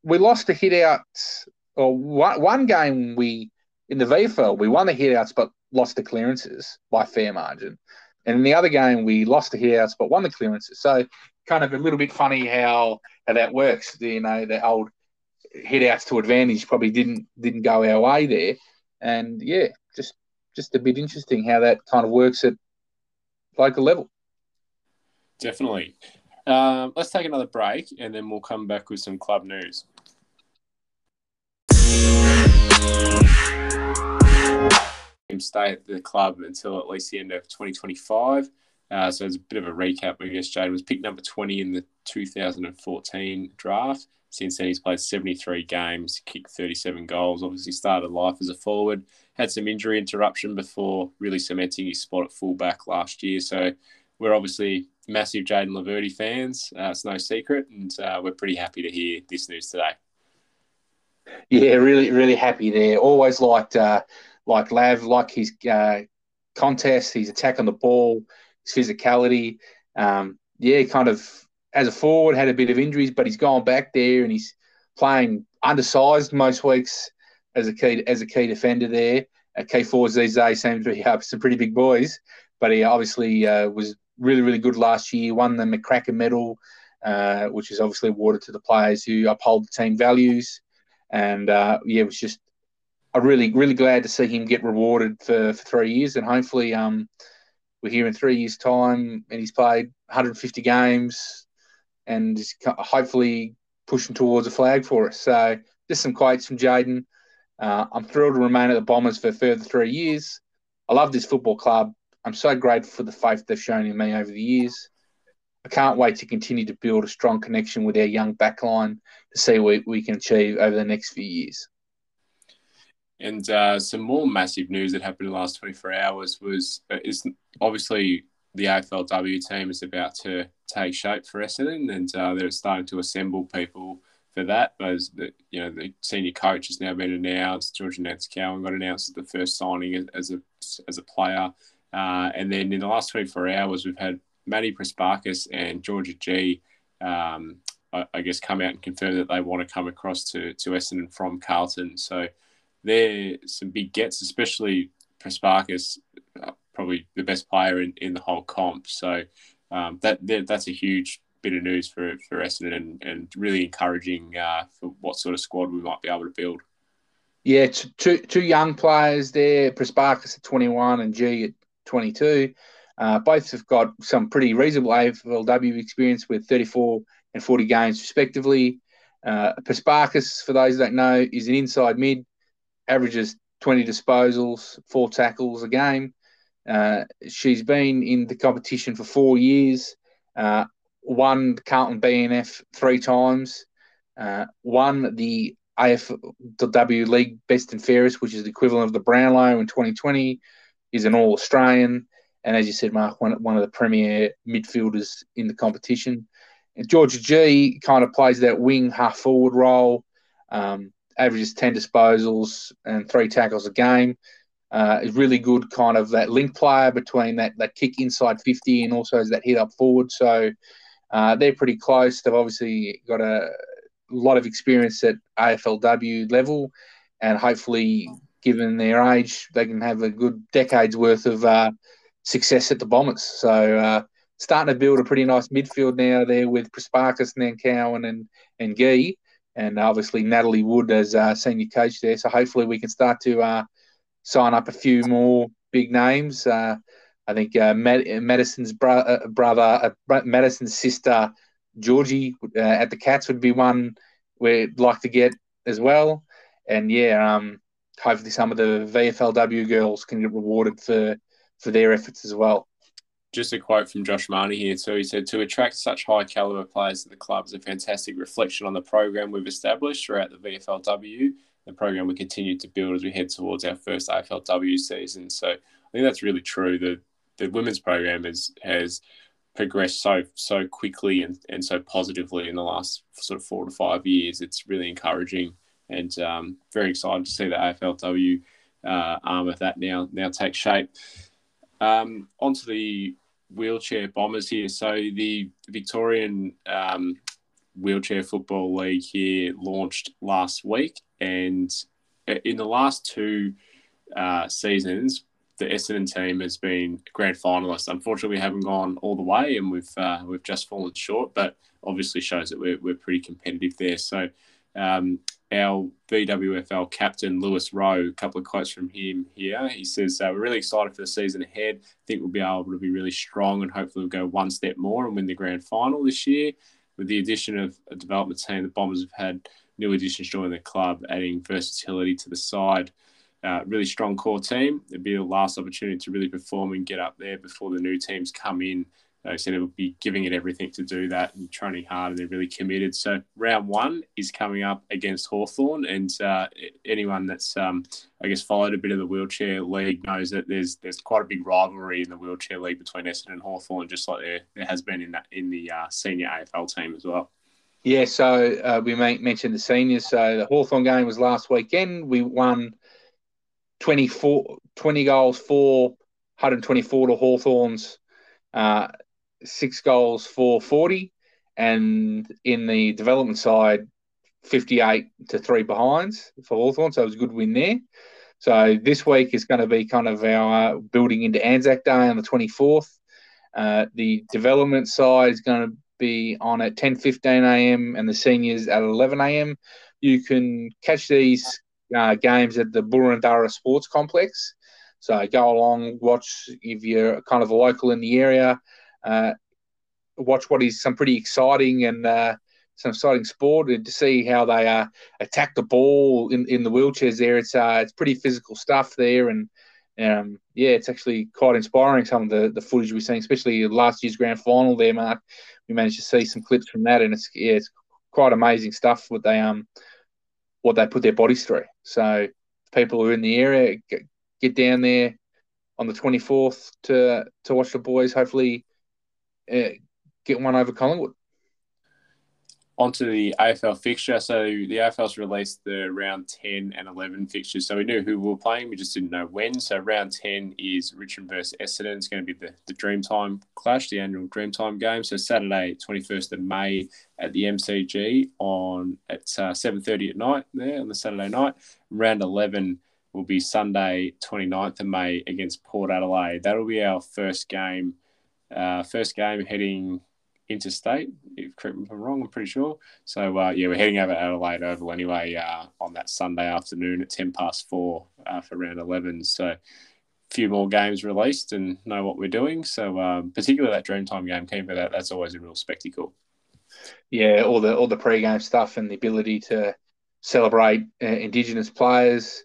We lost the hitouts, or one game we in the VFL, we won the hitouts but lost the clearances by fair margin. And in the other game, we lost the heatouts but won the clearances. So kind of a little bit funny how that works. You know, the old headouts to advantage probably didn't go our way there. And, yeah, just a bit interesting how that kind of works at local level. Definitely. Let's take another break and then we'll come back with some club news. Stay at the club until at least the end of 2025. So it's a bit of a recap. I guess Jayden was picked number 20 in the 2014 draft. Since then, he's played 73 games, kicked 37 goals. Obviously, started life as a forward. Had some injury interruption before really cementing his spot at fullback last year. So we're obviously massive Jayden Laverty fans. It's no secret, and we're pretty happy to hear this news today. Yeah, really, really happy there. Always liked. Like Lav, like his contest, his attack on the ball, his physicality. Yeah, kind of as a forward, had a bit of injuries, but he's gone back there and he's playing undersized most weeks as a key defender there. Key forwards these days seem to be some pretty big boys, but he obviously was really, really good last year, won the McCracken medal, which is obviously awarded to the players who uphold the team values. And, yeah, it was just – I'm really, really glad to see him get rewarded for 3 years, and hopefully we're here in 3 years' time and he's played 150 games and is hopefully pushing towards a flag for us. So just some quotes from Jayden. I'm thrilled to remain at the Bombers for a further 3 years. I love this football club. I'm so grateful for the faith they've shown in me over the years. I can't wait to continue to build a strong connection with our young backline to see what we can achieve over the next few years. And some more massive news that happened in the last 24 hours is obviously the AFLW team is about to take shape for Essendon, and they're starting to assemble people for that. As the senior coach has now been announced. Georgia Gee got announced as the first signing as a player. And then in the last 24 hours, we've had Matty Presparkas and Georgia Gee, I guess, come out and confirm that they want to come across to Essendon from Carlton. So they're some big gets, especially Presparkas, probably the best player in the whole comp. So that's a huge bit of news for Essendon and really encouraging for what sort of squad we might be able to build. Yeah, two young players there, Presparkas at 21 and Gee at 22. Both have got some pretty reasonable AFLW experience with 34 and 40 games respectively. Presparkas, for those that don't know, is an inside mid. Averages 20 disposals, 4 tackles a game. She's been in the competition for 4 years, won the Carlton BNF 3 times, won the AFLW League Best and Fairest, which is the equivalent of the Brownlow in 2020, is an All-Australian, and as you said, Mark, one of the premier midfielders in the competition. And Georgia Gee kind of plays that wing half-forward role, averages 10 disposals and 3 tackles a game. Is really good kind of that link player between that kick inside 50 and also as that hit up forward. So they're pretty close. They've obviously got a lot of experience at AFLW level, and hopefully, given their age, they can have a good decade's worth of success at the Bombers. So starting to build a pretty nice midfield now there with Presparkas, Nancowan and Gee. And obviously Natalie Wood as senior coach there. So hopefully we can start to sign up a few more big names. I think Madison's sister, Georgie, at the Cats would be one we'd like to get as well. And, yeah, hopefully some of the VFLW girls can get rewarded for their efforts as well. Just a quote from Josh Marnie here. So he said, to attract such high caliber players to the club is a fantastic reflection on the program we've established throughout the VFLW, the program we continue to build as we head towards our first AFLW season. So I think that's really true. The women's program has progressed so quickly and so positively in the last sort of 4 to 5 years. It's really encouraging and very excited to see the AFLW arm of that now take shape. Onto the wheelchair Bombers here. So the Victorian Wheelchair Football League here launched last week, and in the last 2 seasons the Essendon team has been a grand finalist. Unfortunately, we haven't gone all the way, and we've just fallen short. But obviously, shows that we're pretty competitive there. So, our VWFL captain Lewis Rowe, a couple of quotes from him here. He says, "We're really excited for the season ahead. I think we'll be able to be really strong, and hopefully, we'll go one step more and win the grand final this year. With the addition of a development team, the Bombers have had new additions join the club, adding versatility to the side. Really strong core team. It'd be the last opportunity to really perform and get up there before the new teams come in. They said it would be giving it everything to do that and training hard, and they're really committed. So round one is coming up against Hawthorne, and anyone that's, I guess, followed a bit of the wheelchair league knows that there's quite a big rivalry in the wheelchair league between Essendon and Hawthorne, just like there has been in the senior AFL team as well. Yeah, so we mentioned the seniors. So the Hawthorne game was last weekend. We won 20 goals for 124 to Hawthorne's 6 goals for 40. And in the development side, 58 to 3 behinds for Hawthorne. So it was a good win there. So this week is going to be kind of our building into Anzac Day on the 24th. The development side is going to be on at 10:15 a.m. and the seniors at 11 a.m. You can catch these games at the Burundara Sports Complex. So go along, watch if you're kind of a local in the area. Watch what is some pretty exciting and some exciting sport to see how they attack the ball in the wheelchairs there. It's pretty physical stuff there, and it's actually quite inspiring, some of the footage we've seen, especially last year's grand final there, Mark. We managed to see some clips from that, and it's quite amazing stuff what they put their bodies through. So people who are in the area, get down there on the 24th to watch the boys. Hopefully, get one over Collingwood. Onto the AFL fixture. So the AFL's released the round 10 and 11 fixtures. So we knew who we were playing. We just didn't know when. So round 10 is Richmond versus Essendon. It's going to be the Dreamtime clash, the annual Dreamtime game. So Saturday, 21st of May at the MCG at 7:30 at night there on the Saturday night. Round 11 will be Sunday, 29th of May against Port Adelaide. That'll be our first game heading interstate, correct me if I'm wrong, I'm pretty sure. So, we're heading over Adelaide Oval anyway on that Sunday afternoon at 4:10 for round 11. So a few more games released and know what we're doing. So particularly that Dreamtime game, came for that's always a real spectacle. Yeah, all the pre-game stuff and the ability to celebrate Indigenous players,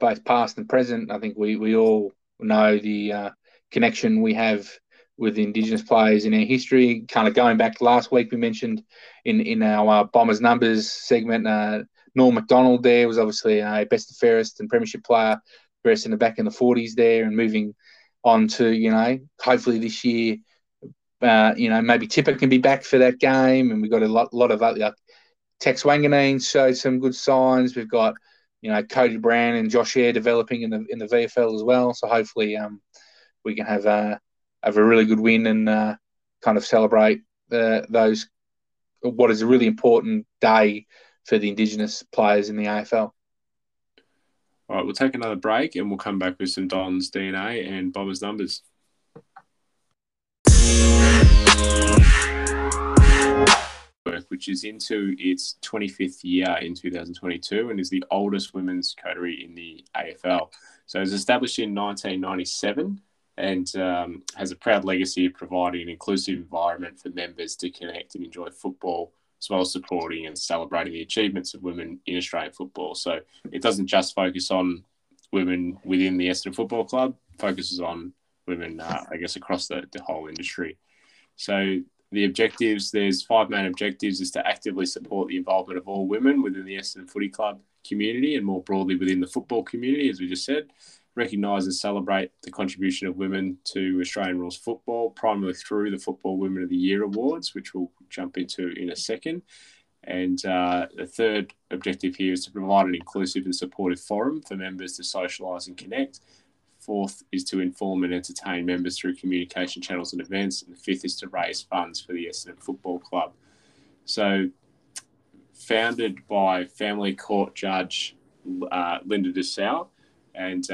both past and present. I think we all know the connection we have with Indigenous players in our history. Kind of going back to last week, we mentioned in our Bombers Numbers segment, Norm MacDonald there was obviously a best and fairest and premiership player for Essendon back in the 40s there, and moving on to, hopefully this year, maybe Tipper can be back for that game, and we've got a lot of other, Tex Wanganeen showed some good signs. We've got, Cody Brown and Josh Eyre developing in the VFL as well. So hopefully we can have a really good win and kind of celebrate what is a really important day for the Indigenous players in the AFL. All right, we'll take another break and we'll come back with some Don's DNA and Bombers Numbers. Which is into its 25th year in 2022 and is the oldest women's coterie in the AFL. So it was established in 1997 and has a proud legacy of providing an inclusive environment for members to connect and enjoy football, as well as supporting and celebrating the achievements of women in Australian football. So it doesn't just focus on women within the Essendon Football Club, it focuses on women, across the whole industry. So the objectives, there's 5 main objectives, is to actively support the involvement of all women within the Essendon Footy Club community and more broadly within the football community, as we just said. Recognise and celebrate the contribution of women to Australian rules football, primarily through the Football Women of the Year awards, which we'll jump into in a second. And the third objective here is to provide an inclusive and supportive forum for members to socialise and connect. Fourth is to inform and entertain members through communication channels and events. And the fifth is to raise funds for the Essendon Football Club. So founded by family court judge Linda DeSalle, and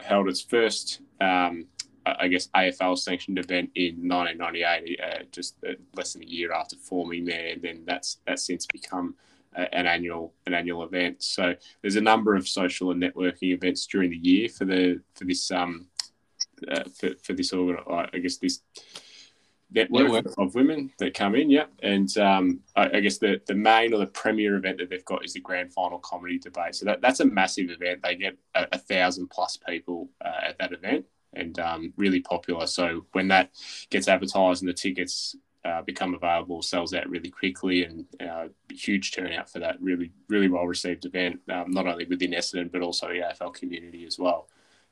held its first, I guess, AFL-sanctioned event in 1998, just less than a year after forming there. And then that's since become an annual event. So there's a number of social and networking events during the year for this network of women that come in, yeah. And I guess the main or the premier event that they've got is the grand final comedy debate. So that's a massive event. They get 1,000+ people at that event, and really popular. So when that gets advertised and the tickets become available, sells out really quickly, and huge turnout for that really, really well-received event, not only within Essendon, but also the AFL community as well.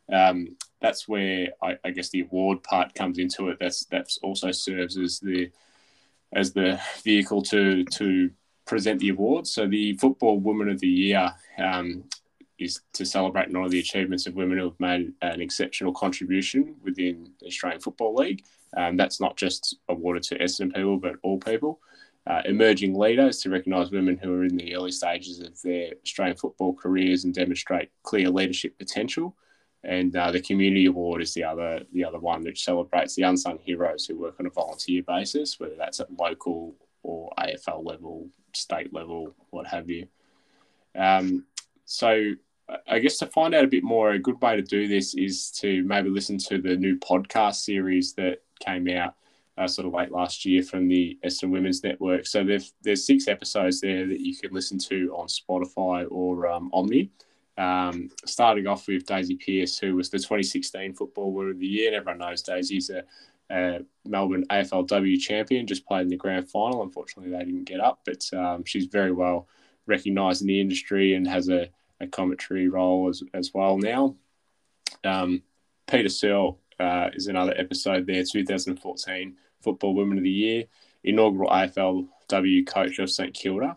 That's where I guess the award part comes into it. That's also serves as the vehicle to present the awards. So the Football Woman of the Year is to celebrate and honour the achievements of women who have made an exceptional contribution within the Australian Football League. That's not just awarded to Essendon people, but all people. Emerging leaders to recognise women who are in the early stages of their Australian football careers and demonstrate clear leadership potential. And the Community Award is the other one, which celebrates the unsung heroes who work on a volunteer basis, whether that's at local or AFL level, state level, what have you. So I guess to find out a bit more, a good way to do this is to maybe listen to the new podcast series that came out sort of late last year from the Essendon Women's Network. So there's 6 episodes there that you can listen to on Spotify or Omni. Starting off with Daisy Pearce, who was the 2016 Football Woman of the Year, and everyone knows Daisy's a Melbourne AFLW champion, just played in the grand final. Unfortunately, they didn't get up, but she's very well recognised in the industry and has a commentary role as well now. Peter Searle is another episode there, 2014 Football Woman of the Year, inaugural AFLW coach of St Kilda.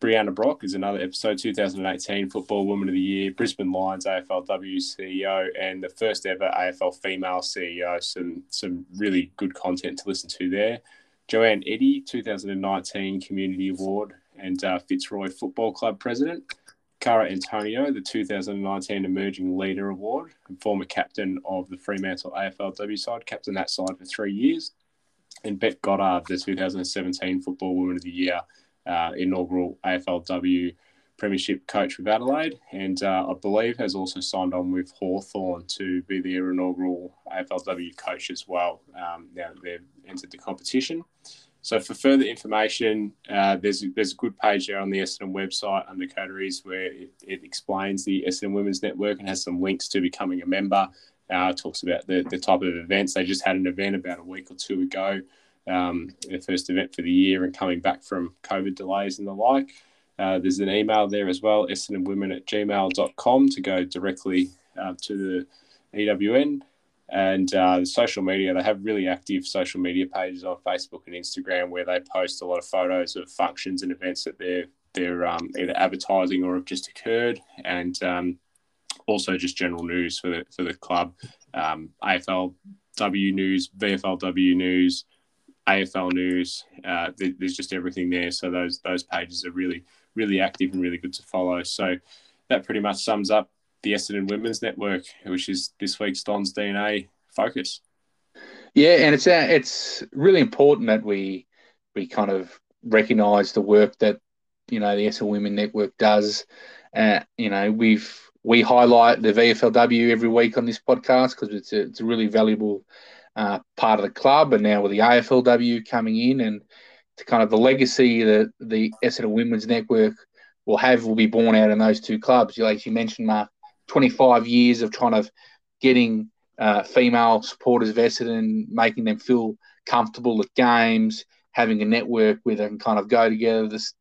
Brianna Brock is another episode, 2018 Football Woman of the Year, Brisbane Lions AFLW CEO, and the first ever AFL female CEO. Some really good content to listen to there. Joanne Eddy, 2019 Community Award and Fitzroy Football Club President. Cara Antonio, the 2019 Emerging Leader Award, and former captain of the Fremantle AFLW side, captained that side for 3 years. And Bet Goddard, the 2017 Football Woman of the Year, inaugural AFLW Premiership coach with Adelaide, and I believe has also signed on with Hawthorne to be their inaugural AFLW coach as well, now that they've entered the competition. So for further information, there's a good page there on the Essendon website under categories where it explains the Essendon Women's Network and has some links to becoming a member. It talks about the type of events. They just had an event about a week or two ago, the first event for the year, and coming back from COVID delays and the like. There's an email there as well, essendonwomen@gmail.com, to go directly to the EWN. And the social media, they have really active social media pages on Facebook and Instagram where they post a lot of photos of functions and events that they're either advertising or have just occurred, and also just general news for the club, AFLW news, VFLW news, AFL news, there's just everything there. So those pages are really, really active and really good to follow. So that pretty much sums up the Essendon Women's Network, which is this week's Don's DNA focus. Yeah, and it's really important that we kind of recognise the work that, you know, the Essendon Women Network does. You know, we highlight the VFLW every week on this podcast because it's a really valuable part of the club, and now with the AFLW coming in, and to kind of the legacy that the Essendon Women's Network will be born out in those two clubs. Like you mentioned, Mark, 25 years of trying to getting female supporters of Essendon, making them feel comfortable at games, having a network where they can kind of go together, just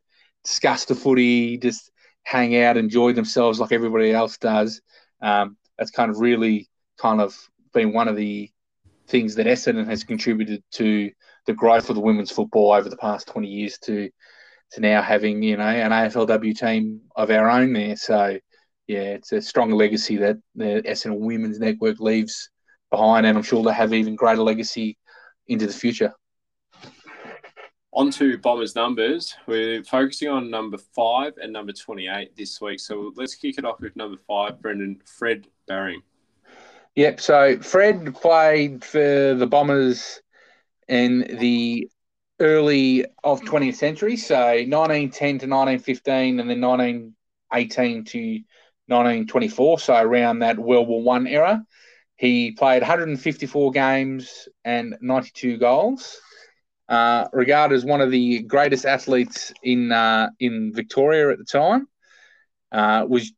discuss the footy, just hang out, enjoy themselves like everybody else does. That's kind of really kind of been one of the things that Essendon has contributed to the growth of the women's football over the past 20 years to now having, you know, an AFLW team of our own there. So, yeah, it's a strong legacy that the Essendon Women's Network leaves behind, and I'm sure they'll have even greater legacy into the future. On to Bombers numbers. We're focusing on number 5 and number 28 this week. So let's kick it off with number 5, Brendan, Fred Baring. Yep, so Fred played for the Bombers in the early of 20th century, so 1910 to 1915 and then 1918 to 1924, so around that World War I era. He played 154 games and 92 goals. Regarded as one of the greatest athletes in Victoria at the time. Was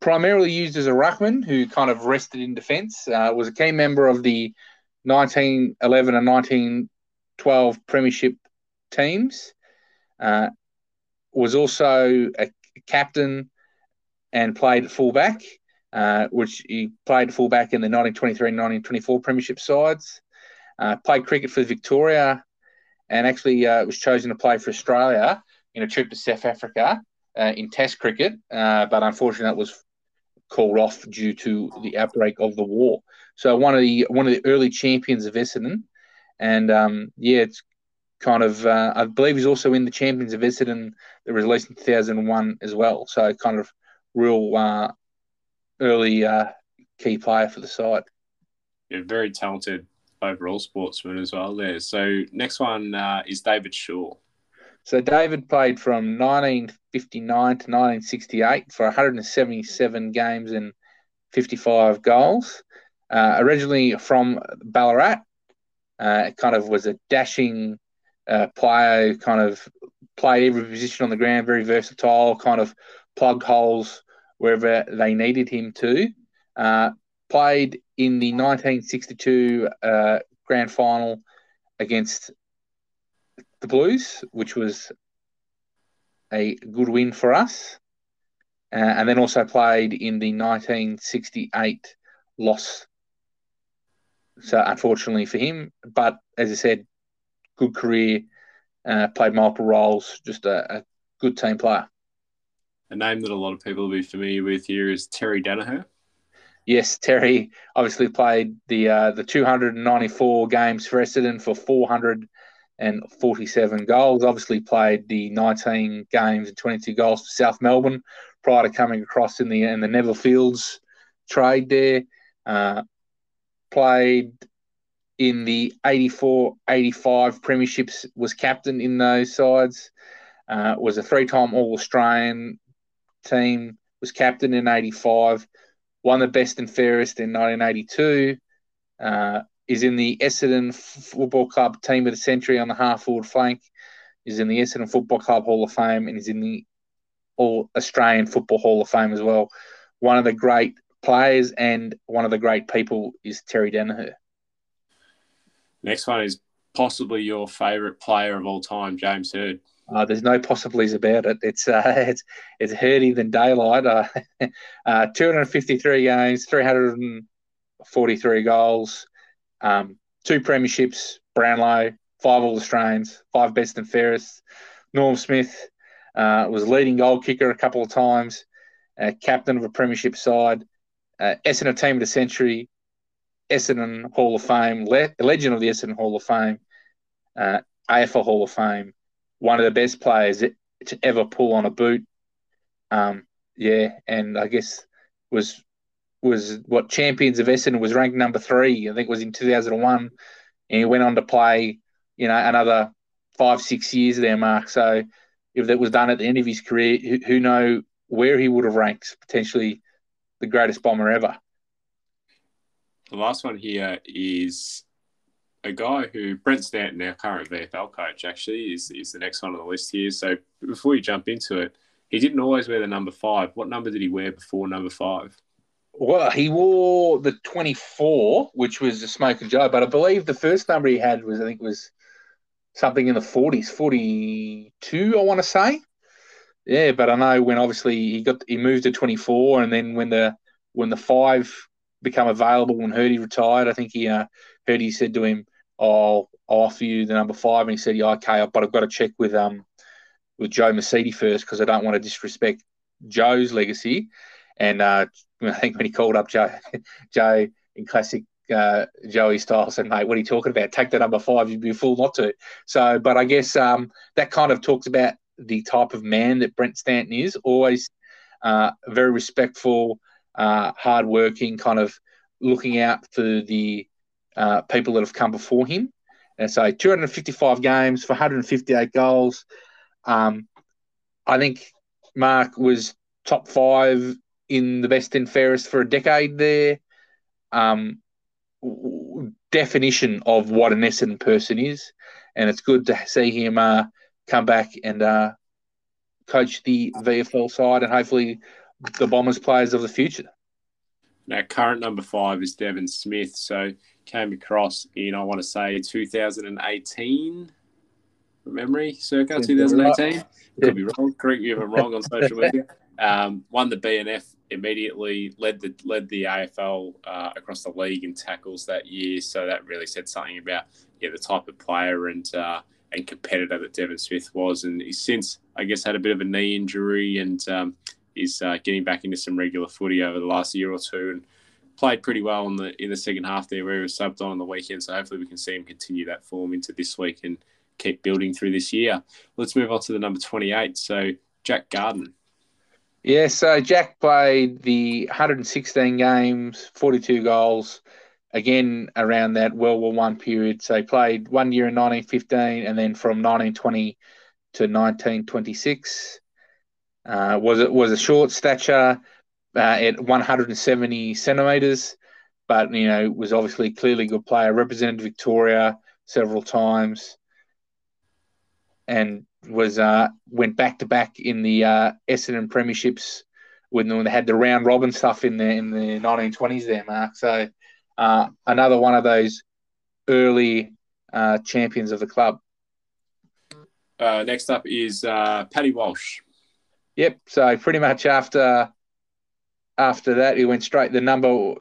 primarily used as a ruckman who kind of rested in defence. Was a key member of the 1911 and 1912 premiership teams. Was also a captain and played fullback, which he played fullback in the 1923 and 1924 premiership sides. Played cricket for Victoria. And actually was chosen to play for Australia in a trip to South Africa in Test cricket, but unfortunately that was called off due to the outbreak of the war. So one of the early champions of Essendon, and it's kind of I believe he's also in the Champions of Essendon that was released in 2001 as well. So kind of real early key player for the side. Yeah, very talented overall sportsman as well there. So next one is David Shaw. So David played from 1959 to 1968 for 177 games and 55 goals. Originally from Ballarat, kind of was a dashing player who kind of played every position on the ground, very versatile, kind of plugged holes wherever they needed him to. Played in the 1962 grand final against the Blues, which was a good win for us, and then also played in the 1968 loss. So unfortunately for him, but as I said, good career, played multiple roles, just a good team player. A name that a lot of people will be familiar with here is Terry Danaher. Yes, Terry obviously played the 294 games for Essendon for 447 goals. Obviously played the 19 games and 22 goals for South Melbourne prior to coming across in the Neville Fields trade there. Played in the 84-85 premierships, was captain in those sides, was a 3-time All-Australian team, was captain in 85, won the best and fairest in 1982, is in the Essendon Football Club Team of the Century on the half-forward flank, is in the Essendon Football Club Hall of Fame, and is in the All-Australian Football Hall of Fame as well. One of the great players and one of the great people is Terry Danaher. Next one is possibly your favourite player of all time, James Hird. There's no possibilities about it. It's Hirdy than daylight. 253 games, 343 goals, 2 premierships, Brownlow, 5 All-Australians, 5 best and fairest. Norm Smith was leading goal kicker a couple of times, captain of a premiership side, Essendon Team of the Century, Essendon Hall of Fame, legend of the Essendon Hall of Fame, AFL Hall of Fame. One of the best players to ever pull on a boot. And I guess was what Champions of Essendon was ranked number 3, I think it was in 2001, and he went on to play, another 5-6 years there, Mark. So if that was done at the end of his career, who know where he would have ranked, potentially the greatest bomber ever. The last one here is a guy who, Brent Stanton, our current VFL coach, actually, is the next one on the list here. So before you jump into it, he didn't always wear the number 5. What number did he wear before number 5? Well, he wore the 24, which was a smoke and Joe, but I believe the first number he had was, I think, was something in the 40s, 42, I want to say. Yeah, but I know when obviously he moved to 24, and then when the 5 become available when Hirdy retired, I think Hirdy said to him, I'll offer you the number 5, and he said, yeah, okay, but I've got to check with Joe Mercedes first because I don't want to disrespect Joe's legacy. And I think when he called up Joe in classic Joey Styles said, mate, what are you talking about? Take the number 5. You'd be a fool not to. So, but I guess that kind of talks about the type of man that Brent Stanton is, always very respectful, hardworking, kind of looking out for the people that have come before him. And so 255 games for 158 goals. I think Mark was top 5 in the best and fairest for a decade there. Definition of what an Essendon person is. And it's good to see him come back and coach the VFL side and hopefully the Bombers players of the future. Now, current number 5 is Devon Smith. So came across in, I want to say, 2018, from memory, circa 2018. Right. Could be wrong. Correct me if I'm wrong on social media. Won the BNF immediately, led the AFL across the league in tackles that year. So that really said something about the type of player and competitor that Devon Smith was. And he's since, I guess, had a bit of a knee injury and is getting back into some regular footy over the last year or two and played pretty well in the second half there where he was subbed on the weekend. So hopefully we can see him continue that form into this week and keep building through this year. Let's move on to the number 28. So Jack Garden. Yeah, so Jack played the 116 games, 42 goals, again around that World War I period. So he played 1 year in 1915 and then from 1920 to 1926. Was a short stature at 170 centimetres, but, was obviously clearly a good player, represented Victoria several times and was went back-to-back in the Essendon premierships when they had the round-robin stuff in the 1920s there, Mark. So another one of those early champions of the club. Next up is Paddy Walsh. Yep, so pretty much after that, the number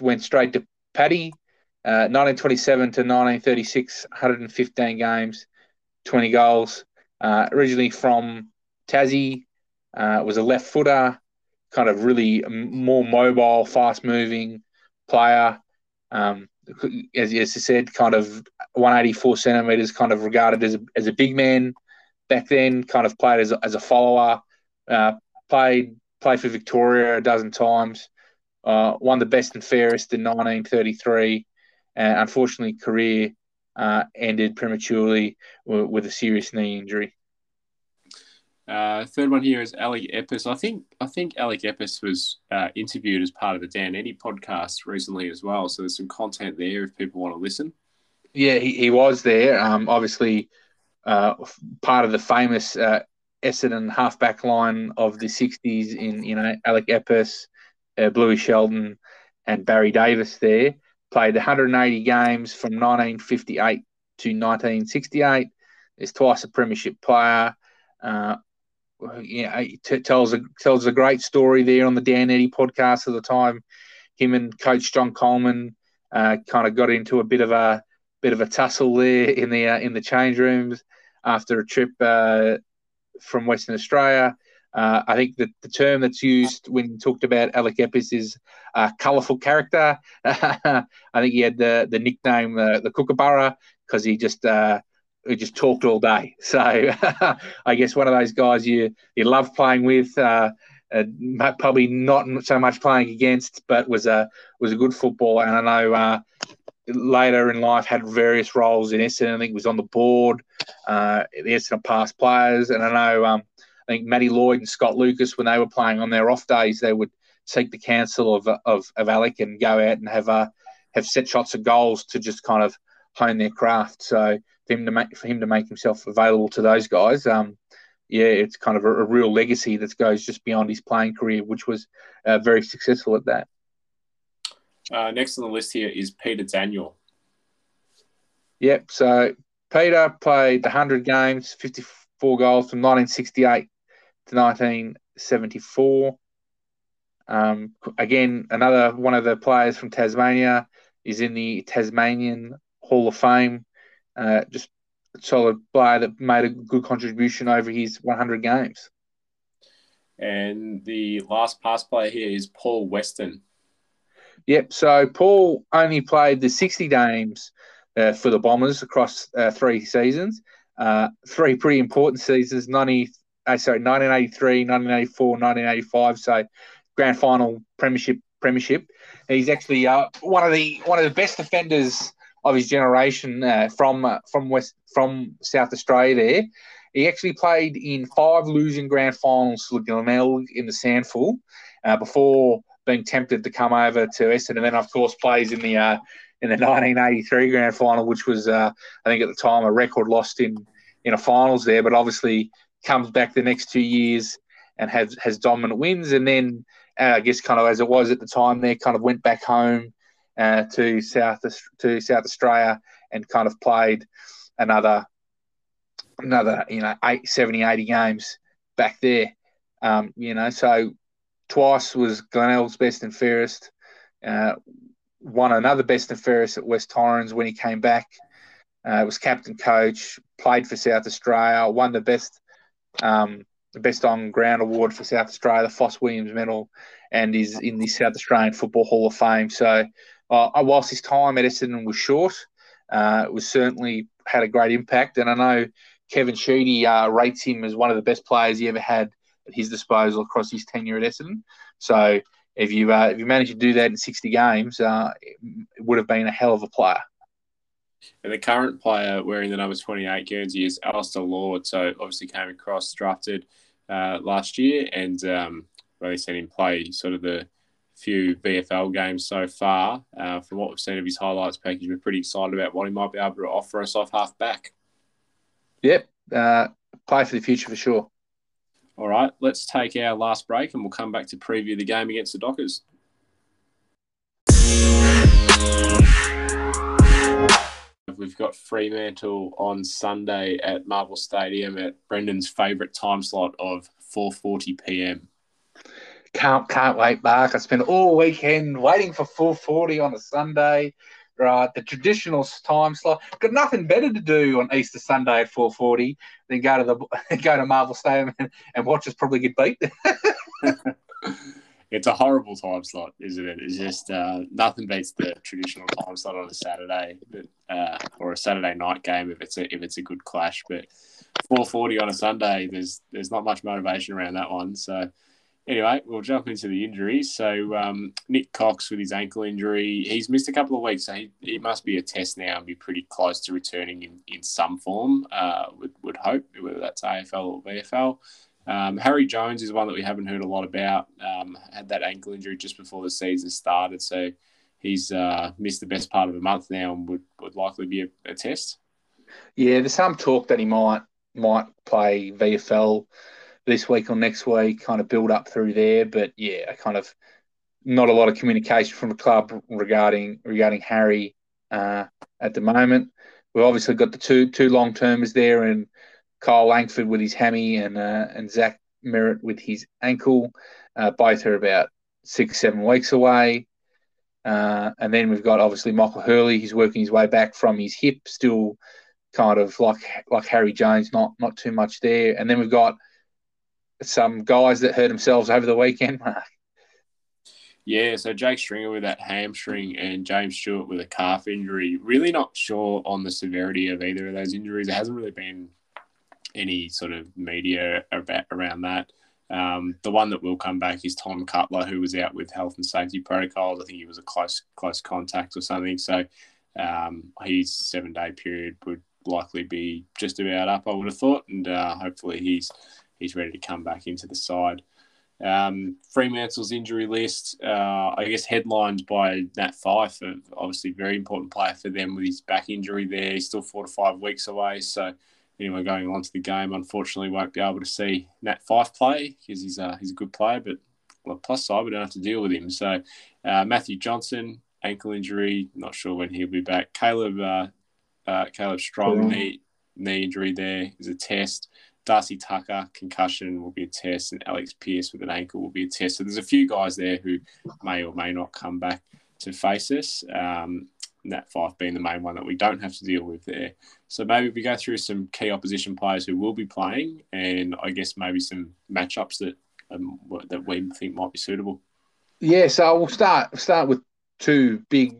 went straight to Paddy. 1927 to 1936, 115 games, 20 goals. Originally from Tassie, was a left footer, kind of really more mobile, fast-moving player. As I said, kind of 184 centimetres, kind of regarded as a big man back then, kind of played as a follower, played for Victoria a dozen times, won the best and fairest in 1933, and unfortunately career ended prematurely with a serious knee injury. Third one here is Alec Eppes. I think Alec Eppes was interviewed as part of the Dan Eddy podcast recently as well. So there's some content there if people want to listen. Yeah, he was there. Obviously, part of the famous Essendon halfback line of the 60s in Alec Eppes, Bluey Sheldon, and Barry Davis there. Played 180 games from 1958 to 1968. Is twice a premiership player. Tells a great story there on the Dan Eddy podcast of the time. Him and Coach John Coleman kind of got into a bit of a tussle there in the change rooms after a trip from Western Australia. I think that the term that's used when talked about Alec Eppes is a colourful character. I think he had the nickname the Kookaburra because he just talked all day. So I guess one of those guys you love playing with, probably not so much playing against, but was a good footballer. And I know later in life had various roles in Essendon. I think he was on the board, the Essendon past players, and I know. I think Matty Lloyd and Scott Lucas, when they were playing on their off days, they would seek the counsel of Alec and go out and have set shots of goals to just kind of hone their craft. So for him to make himself available to those guys, it's kind of a real legacy that goes just beyond his playing career, which was very successful at that. Next on the list here is Peter Daniel. Yep, so Peter played 100 games, 54 goals from 1968 to 1974. Again, another one of the players from Tasmania is in the Tasmanian Hall of Fame. Just a solid player that made a good contribution over his 100 games. And the last pass player here is Paul Weston. Yep, so Paul only played the 60 games for the Bombers across 3 seasons, three pretty important seasons, 1983, 1984, 1985, so grand final, premiership. And he's actually one of the best defenders of his generation from South Australia there. He actually played in 5 losing grand finals for Glenelg in the Sandful before being tempted to come over to Essendon, and then of course plays in the 1983 grand final, which was I think at the time a record lost in a finals there, but obviously comes back the next 2 years and has dominant wins, and then I guess kind of as it was at the time there, kind of went back home to South Australia and kind of played another 70-80 games back there, so twice was Glenelg's best and fairest, won another best and fairest at West Torrens when he came back, was captain coach, played for South Australia, won the best on ground award for South Australia, the Foss Williams Medal, and is in the South Australian Football Hall of Fame. So whilst his time at Essendon was short, it was certainly had a great impact, and I know Kevin Sheedy rates him as one of the best players he ever had at his disposal across his tenure at Essendon. So if you managed to do that in 60 games, it would have been a hell of a player. And the current player wearing the number 28 Guernsey is Alistair Lord. So obviously came across, drafted last year, and really seen him play sort of the few VFL games so far. From what we've seen of his highlights package, we're pretty excited about what he might be able to offer us off half-back. Yep, play for the future for sure. All right, let's take our last break and we'll come back to preview the game against the Dockers. We've got Fremantle on Sunday at Marvel Stadium at Brendan's favourite time slot of 4:40 p.m. Can't wait, Mark. I spent all weekend waiting for 4:40 on a Sunday, right? The traditional time slot. Got nothing better to do on Easter Sunday at 4:40 than go to Marvel Stadium and watch us probably get beat. It's a horrible time slot, isn't it? It's just nothing beats the traditional time slot on a Saturday, but, or a Saturday night game if it's a good clash. But 4:40 on a Sunday, there's not much motivation around that one. So anyway, we'll jump into the injuries. So Nick Cox with his ankle injury, he's missed a couple of weeks, so he must be a test now and be pretty close to returning in some form. Would hope, whether that's AFL or VFL. Harry Jones is one that we haven't heard a lot about, had that ankle injury just before the season started, so he's missed the best part of a month now and would likely be a test. Yeah, there's some talk that he might play VFL this week or next week, kind of build up through there, but yeah, kind of not a lot of communication from the club regarding Harry at the moment. We've obviously got the two long-termers there, and Kyle Langford with his hammy and Zach Merritt with his ankle. Both are about 6-7 weeks away. And then we've got obviously Michael Hurley. He's working his way back from his hip, still kind of like Harry Jones, not too much there. And then we've got some guys that hurt themselves over the weekend, Mark. Yeah, so Jake Stringer with that hamstring and James Stewart with a calf injury. Really not sure on the severity of either of those injuries. It hasn't really been any sort of media around that. The one that will come back is Tom Cutler, who was out with health and safety protocols. I think he was a close contact or something. So his 7-day period would likely be just about up, I would have thought, and hopefully he's ready to come back into the side. Fremantle's injury list, I guess headlined by Nat Fyfe, obviously very important player for them with his back injury there. He's still 4 to 5 weeks away, so anyone going on to the game, unfortunately, won't be able to see Nat Fyfe play because he's a good player, but on the plus side, we don't have to deal with him. So Matthew Johnson, ankle injury, not sure when he'll be back. Caleb Strong, knee injury there is a test. Darcy Tucker, concussion will be a test, and Alex Pearce with an ankle will be a test. So there's a few guys there who may or may not come back to face us. Nat Fyfe being the main one that we don't have to deal with there. So maybe we go through some key opposition players who will be playing, and I guess maybe some matchups that we think might be suitable. Yeah, so we'll start with two big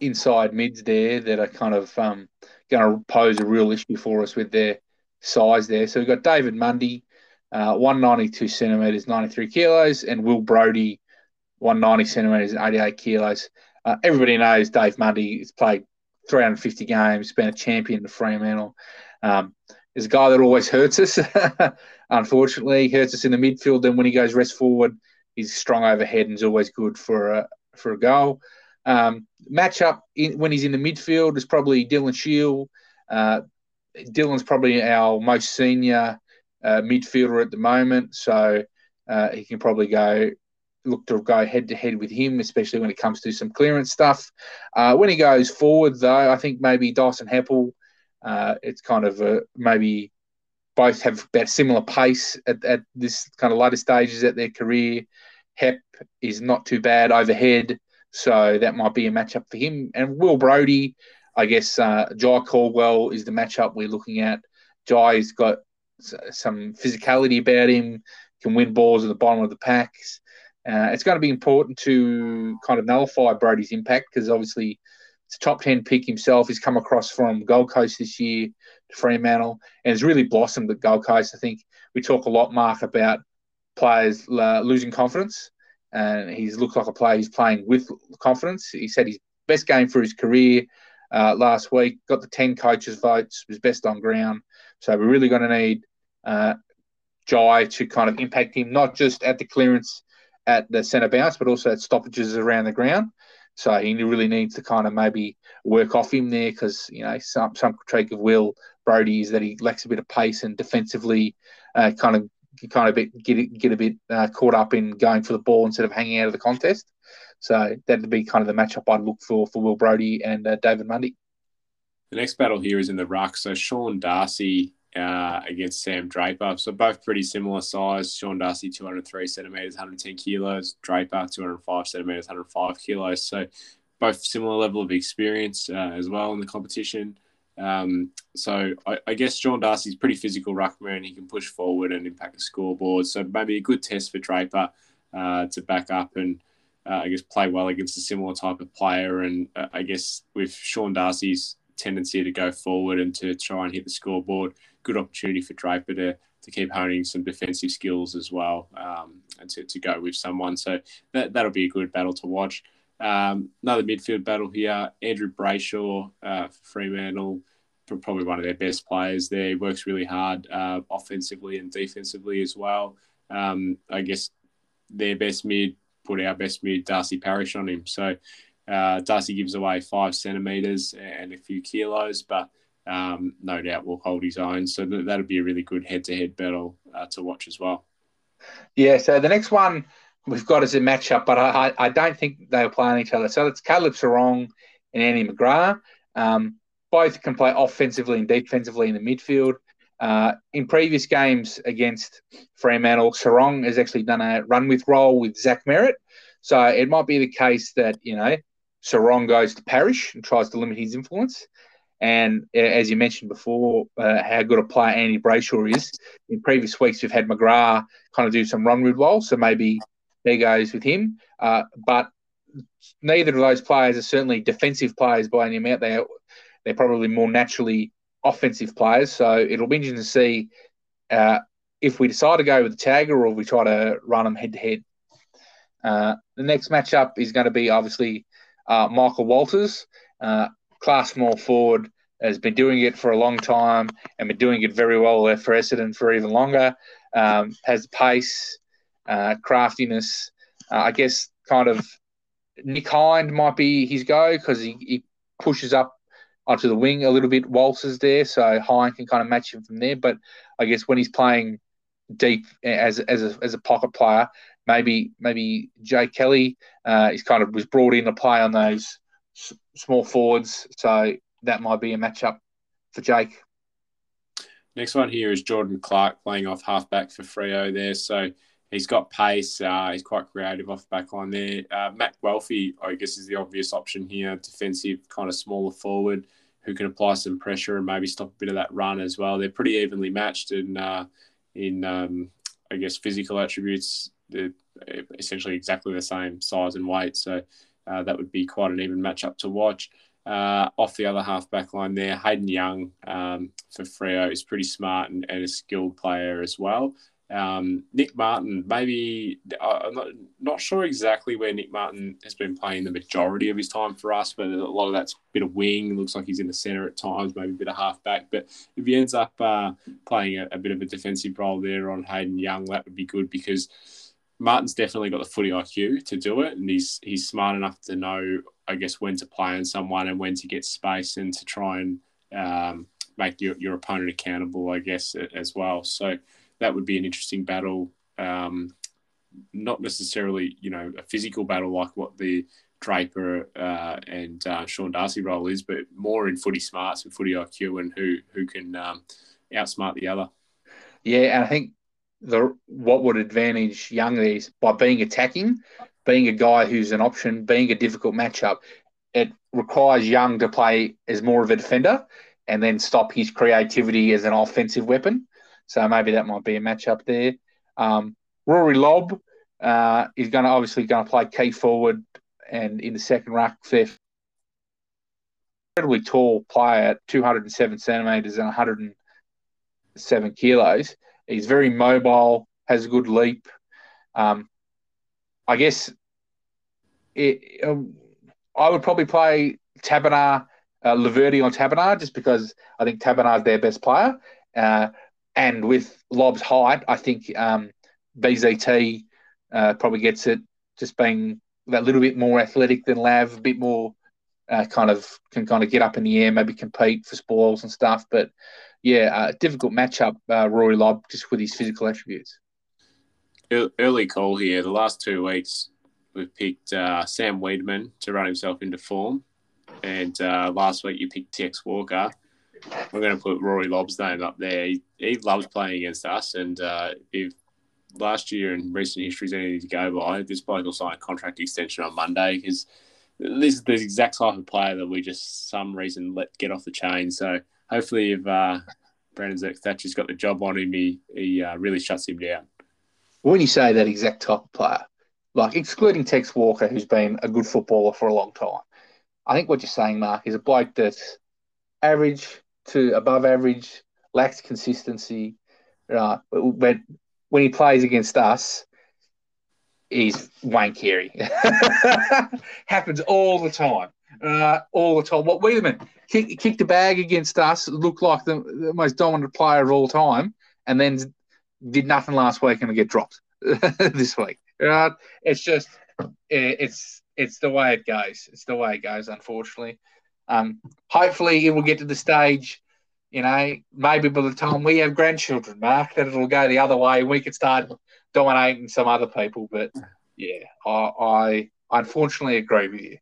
inside mids there that are kind of going to pose a real issue for us with their size there. So we've got David Mundy, 192 centimetres, 93 kilos, and Will Brodie, 190 centimetres and 88 kilos. Everybody knows Dave Mundy. He's played 350 games, been a champion in Fremantle. He's a guy that always hurts us, unfortunately. Hurts us in the midfield. Then when he goes rest forward, he's strong overhead and is always good for a goal. Matchup when he's in the midfield is probably Dylan Shiel. Dylan's probably our most senior midfielder at the moment, so he can probably look to go head-to-head with him, especially when it comes to some clearance stuff. When he goes forward, though, I think maybe Dyson Heppell, it's kind of maybe both have about similar pace at this kind of later stages at their career. Hepp is not too bad overhead, so that might be a matchup for him. And Will Brodie, I guess Jai Caldwell is the matchup we're looking at. Jai's got some physicality about him, can win balls at the bottom of the packs. It's going to be important to kind of nullify Brodie's impact because obviously it's a top 10 pick himself. He's come across from Gold Coast this year to Fremantle and has really blossomed at Gold Coast. I think we talk a lot, Mark, about players losing confidence, and he's looked like a player who's playing with confidence. He's had his best game for his career last week, got the 10 coaches' votes, was best on ground. So we're really going to need Jai to kind of impact him, not just at the clearance at the centre bounce, but also at stoppages around the ground. So he really needs to kind of maybe work off him there because, you know, some critique of Will Brodie is that he lacks a bit of pace and defensively kind of get a bit caught up in going for the ball instead of hanging out of the contest. So that would be kind of the matchup I'd look for Will Brodie and David Mundy. The next battle here is in the ruck. So Sean Darcy against Sam Draper. So both pretty similar size. Sean Darcy, 203 centimetres, 110 kilos. Draper, 205 centimetres, 105 kilos. So both similar level of experience as well in the competition. So I guess Sean Darcy's pretty physical ruckman. He can push forward and impact the scoreboard. So maybe a good test for Draper to back up and I guess play well against a similar type of player. And I guess with Sean Darcy's tendency to go forward and to try and hit the scoreboard, good opportunity for Draper to keep honing some defensive skills as well and to go with someone. So that'll be a good battle to watch. Another midfield battle here, Andrew Brayshaw, Fremantle, probably one of their best players there. He works really hard offensively and defensively as well. I guess their best mid put our best mid, Darcy Parish, on him. So Darcy gives away 5 centimetres and a few kilos, but no doubt will hold his own. So that'll be a really good head-to-head battle to watch as well. Yeah, so the next one we've got is a matchup, but I don't think they'll play on each other. So it's Caleb Sarong and Andy McGrath. Both can play offensively and defensively in the midfield. In previous games against Fremantle, Sarong has actually done a run-with role with Zach Merritt. So it might be the case that, you know, Sarong goes to Parish and tries to limit his influence. And as you mentioned before, how good a player Andy Brayshaw is. In previous weeks, we've had McGrath kind of do some run-with role, so maybe there goes with him. But neither of those players are certainly defensive players by any amount. They're probably more naturally offensive players. So it'll be interesting to see if we decide to go with the tagger or if we try to run them head-to-head. The next matchup is going to be, obviously, Michael Walters. Class small forward has been doing it for a long time and been doing it very well for Essendon for even longer. Has pace, craftiness. I guess kind of Nick Hind might be his go because he pushes up onto the wing a little bit. Walters there, so Hind can kind of match him from there. But I guess when he's playing deep as a pocket player, maybe Jake Kelly is kind of was brought in to play on those small forwards, so that might be a matchup for Jake. Next one here is Jordan Clark playing off halfback for Freo there, so he's got pace. He's quite creative off the backline there. Matt Guelfi, I guess, is the obvious option here, defensive kind of smaller forward who can apply some pressure and maybe stop a bit of that run as well. They're pretty evenly matched in I guess, physical attributes. They're essentially exactly the same size and weight. So That would be quite an even matchup to watch. Off the other half back line there, Hayden Young for Freo is pretty smart and a skilled player as well. Nick Martin, maybe I'm not sure exactly where Nick Martin has been playing the majority of his time for us, but a lot of that's a bit of wing. Looks like he's in the centre at times, maybe a bit of half back. But if he ends up playing a bit of a defensive role there on Hayden Young, that would be good because Martin's definitely got the footy IQ to do it, and he's smart enough to know, I guess, when to play on someone and when to get space and to try and make your opponent accountable, I guess, as well. So that would be an interesting battle, not necessarily, you know, a physical battle like what the Draper and Sean Darcy role is, but more in footy smarts and footy IQ and who can outsmart the other. Yeah, and I think what would advantage Young there is by being attacking, being a guy who's an option, being a difficult matchup. It requires Young to play as more of a defender and then stop his creativity as an offensive weapon. So maybe that might be a matchup there. Rory Lobb is going to obviously play key forward and in the second ruck. Fifth, incredibly tall player, at 207 centimetres and 107 kilos. He's very mobile, has a good leap. I guess I would probably play Tabernar, Laverty on Tabernar, just because I think Tabernar's their best player. And with Lobb's height, I think BZT probably gets it, just being that little bit more athletic than Lav, a bit more kind of get up in the air, maybe compete for spoils and stuff. But, yeah, difficult matchup, Rory Lobb, just with his physical attributes. Early call here. The last 2 weeks, we've picked Sam Wiedemann to run himself into form. And last week, you picked Tex Walker. We're going to put Rory Lobb's name up there. He loves playing against us. And if last year and recent history is anything to go by, this bloke will sign a contract extension on Monday because this is the exact type of player that we just, some reason, let get off the chain. So hopefully if Brandon Zerk-Thatcher's got the job on him, he really shuts him down. When you say that exact type of player, like excluding Tex Walker, who's been a good footballer for a long time, I think what you're saying, Mark, is a bloke that's average to above average, lacks consistency, right? But when he plays against us, he's Wayne Carey. Happens all the time, all the time. What Wiedemann kicked the bag against us, looked like the most dominant player of all time, and then did nothing last week and get dropped this week. Right? It's just it's the way it goes. It's the way it goes, unfortunately. Hopefully it will get to the stage, you know, maybe by the time we have grandchildren, Mark, that it'll go the other way and we could start dominating some other people. But, yeah, I unfortunately agree with you.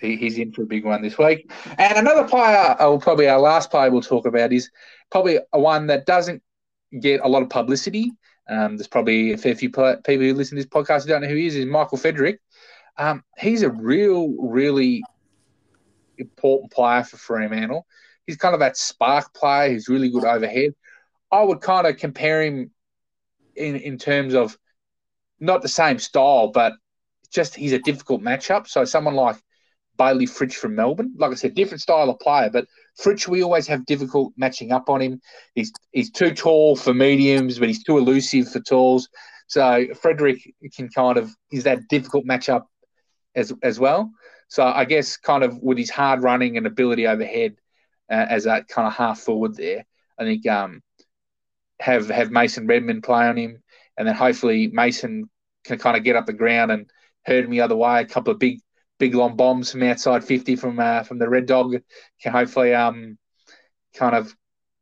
He's in for a big one this week. And another player, probably our last player we'll talk about, is probably one that doesn't get a lot of publicity. There's probably a fair few people who listen to this podcast who don't know who he is Michael Federick. He's a really important player for Fremantle. He's kind of that spark player. He's really good overhead. I would kind of compare him in terms of not the same style, but just he's a difficult matchup. So someone like Bailey Fritsch from Melbourne, like I said, different style of player, but Fritsch, we always have difficult matching up on him. He's too tall for mediums, but he's too elusive for talls. So Frederick can kind of is that difficult matchup as well. So I guess kind of with his hard running and ability overhead as that kind of half forward there, I think have Mason Redman play on him, and then hopefully Mason can kind of get up the ground and herd me other way. A couple of big long bombs from outside 50 from the Red Dog can hopefully kind of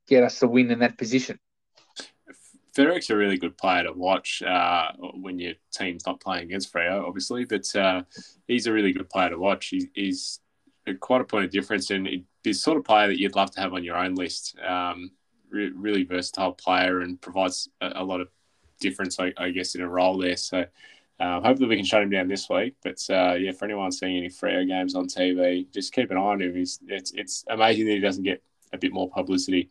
get us the win in that position. Frederick's a really good player to watch when your team's not playing against Freo, obviously, but he's a really good player to watch. He's quite a point of difference, and he's the sort of player that you'd love to have on your own list. Really versatile player and provides a lot of difference, I guess, in a role there. So hopefully we can shut him down this week. But, yeah, for anyone seeing any Freo games on TV, just keep an eye on him. It's amazing that he doesn't get a bit more publicity.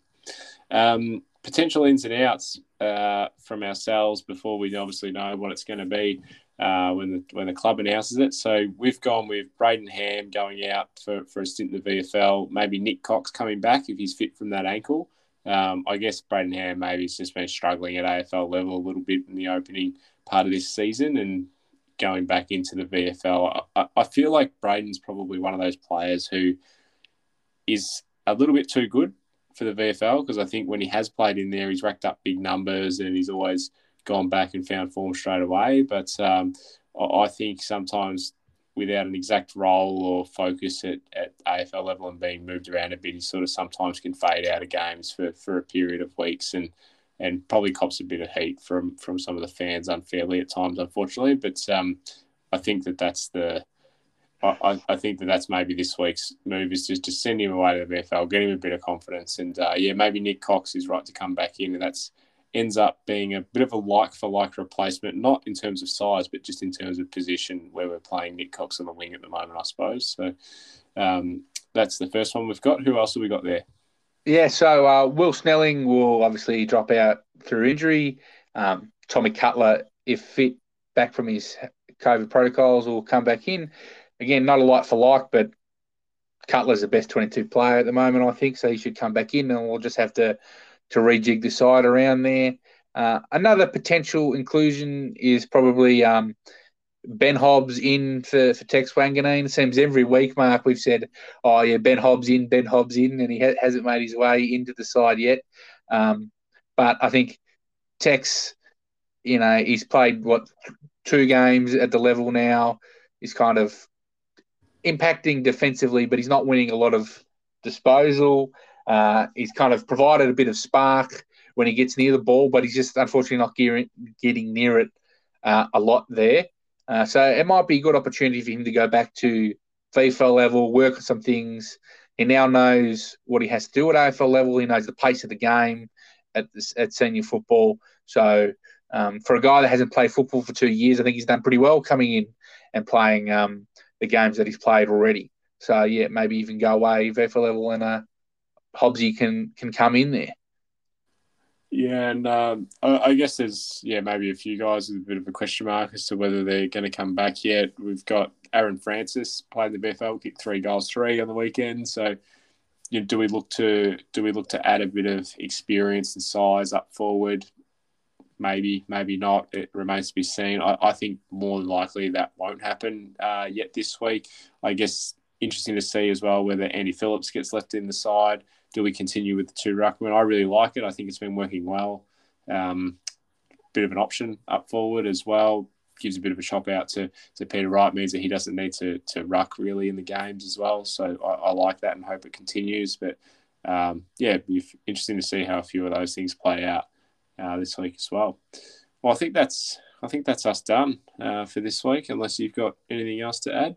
Potential ins and outs from ourselves before we obviously know what it's going to be. when the club announces it. So we've gone with Braden Ham going out for a stint in the VFL, maybe Nick Cox coming back if he's fit from that ankle. I guess Braden Ham maybe has just been struggling at AFL level a little bit in the opening part of this season and going back into the VFL. I feel like Braden's probably one of those players who is a little bit too good for the VFL, because I think when he has played in there, he's racked up big numbers and he's always gone back and found form straight away. But I think sometimes without an exact role or focus at AFL level and being moved around a bit, he sort of sometimes can fade out of games for a period of weeks and probably cops a bit of heat from some of the fans unfairly at times, unfortunately. But I think that that's the... I think that that's maybe this week's move, is just to send him away to the VFL, get him a bit of confidence. And, maybe Nick Cox is right to come back in, and that's ends up being a bit of a like-for-like replacement, not in terms of size, but just in terms of position where we're playing Nick Cox on the wing at the moment, I suppose. So that's the first one we've got. Who else have we got there? Yeah, so Will Snelling will obviously drop out through injury. Tommy Cutler, if fit, back from his COVID protocols, will come back in. Again, not a like for like, but Cutler's the best 22 player at the moment, I think, so he should come back in, and we'll just have to rejig the side around there. Another potential inclusion is probably Ben Hobbs in for Tex Wanganeen. It seems every week, Mark, we've said, oh, yeah, Ben Hobbs in, and he hasn't made his way into the side yet. But I think Tex, he's played, two games at the level now. He's kind of impacting defensively, but he's not winning a lot of disposal. He's kind of provided a bit of spark when he gets near the ball, but he's just unfortunately not getting near it a lot there. So it might be a good opportunity for him to go back to VFL level, work on some things. He now knows what he has to do at AFL level. He knows the pace of the game at senior football. So for a guy that hasn't played football for 2 years, I think he's done pretty well coming in and playing the games that he's played already. So, yeah, maybe even go away VFL level and Hobbsy can come in there. Yeah, and I guess there's maybe a few guys with a bit of a question mark as to whether they're going to come back yet. We've got Aaron Francis playing the VFL, kicked 3.3 on the weekend. So, do we look to add a bit of experience and size up forward? Maybe not. It remains to be seen. I think more than likely that won't happen yet this week. I guess interesting to see as well whether Andy Phillips gets left in the side. Do we continue with the two ruckmen? I really like it. I think it's been working well. Bit of an option up forward as well. Gives a bit of a chop out to Peter Wright. Means that he doesn't need to ruck really in the games as well. So I like that and hope it continues. But, it'd be interesting to see how a few of those things play out this week as well. Well, I think that's us done for this week, unless you've got anything else to add.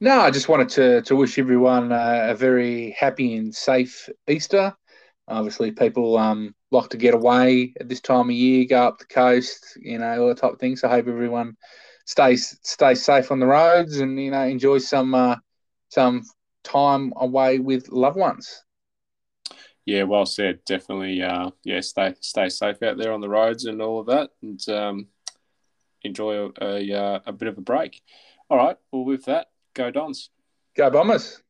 No, I just wanted to wish everyone a very happy and safe Easter. Obviously, people like to get away at this time of year, go up the coast, all that type of thing. So I hope everyone stays safe on the roads and, enjoy some time away with loved ones. Yeah, well said. Definitely, stay safe out there on the roads and all of that, and enjoy a bit of a break. All right, well, with that, go Dons. Go Bombers.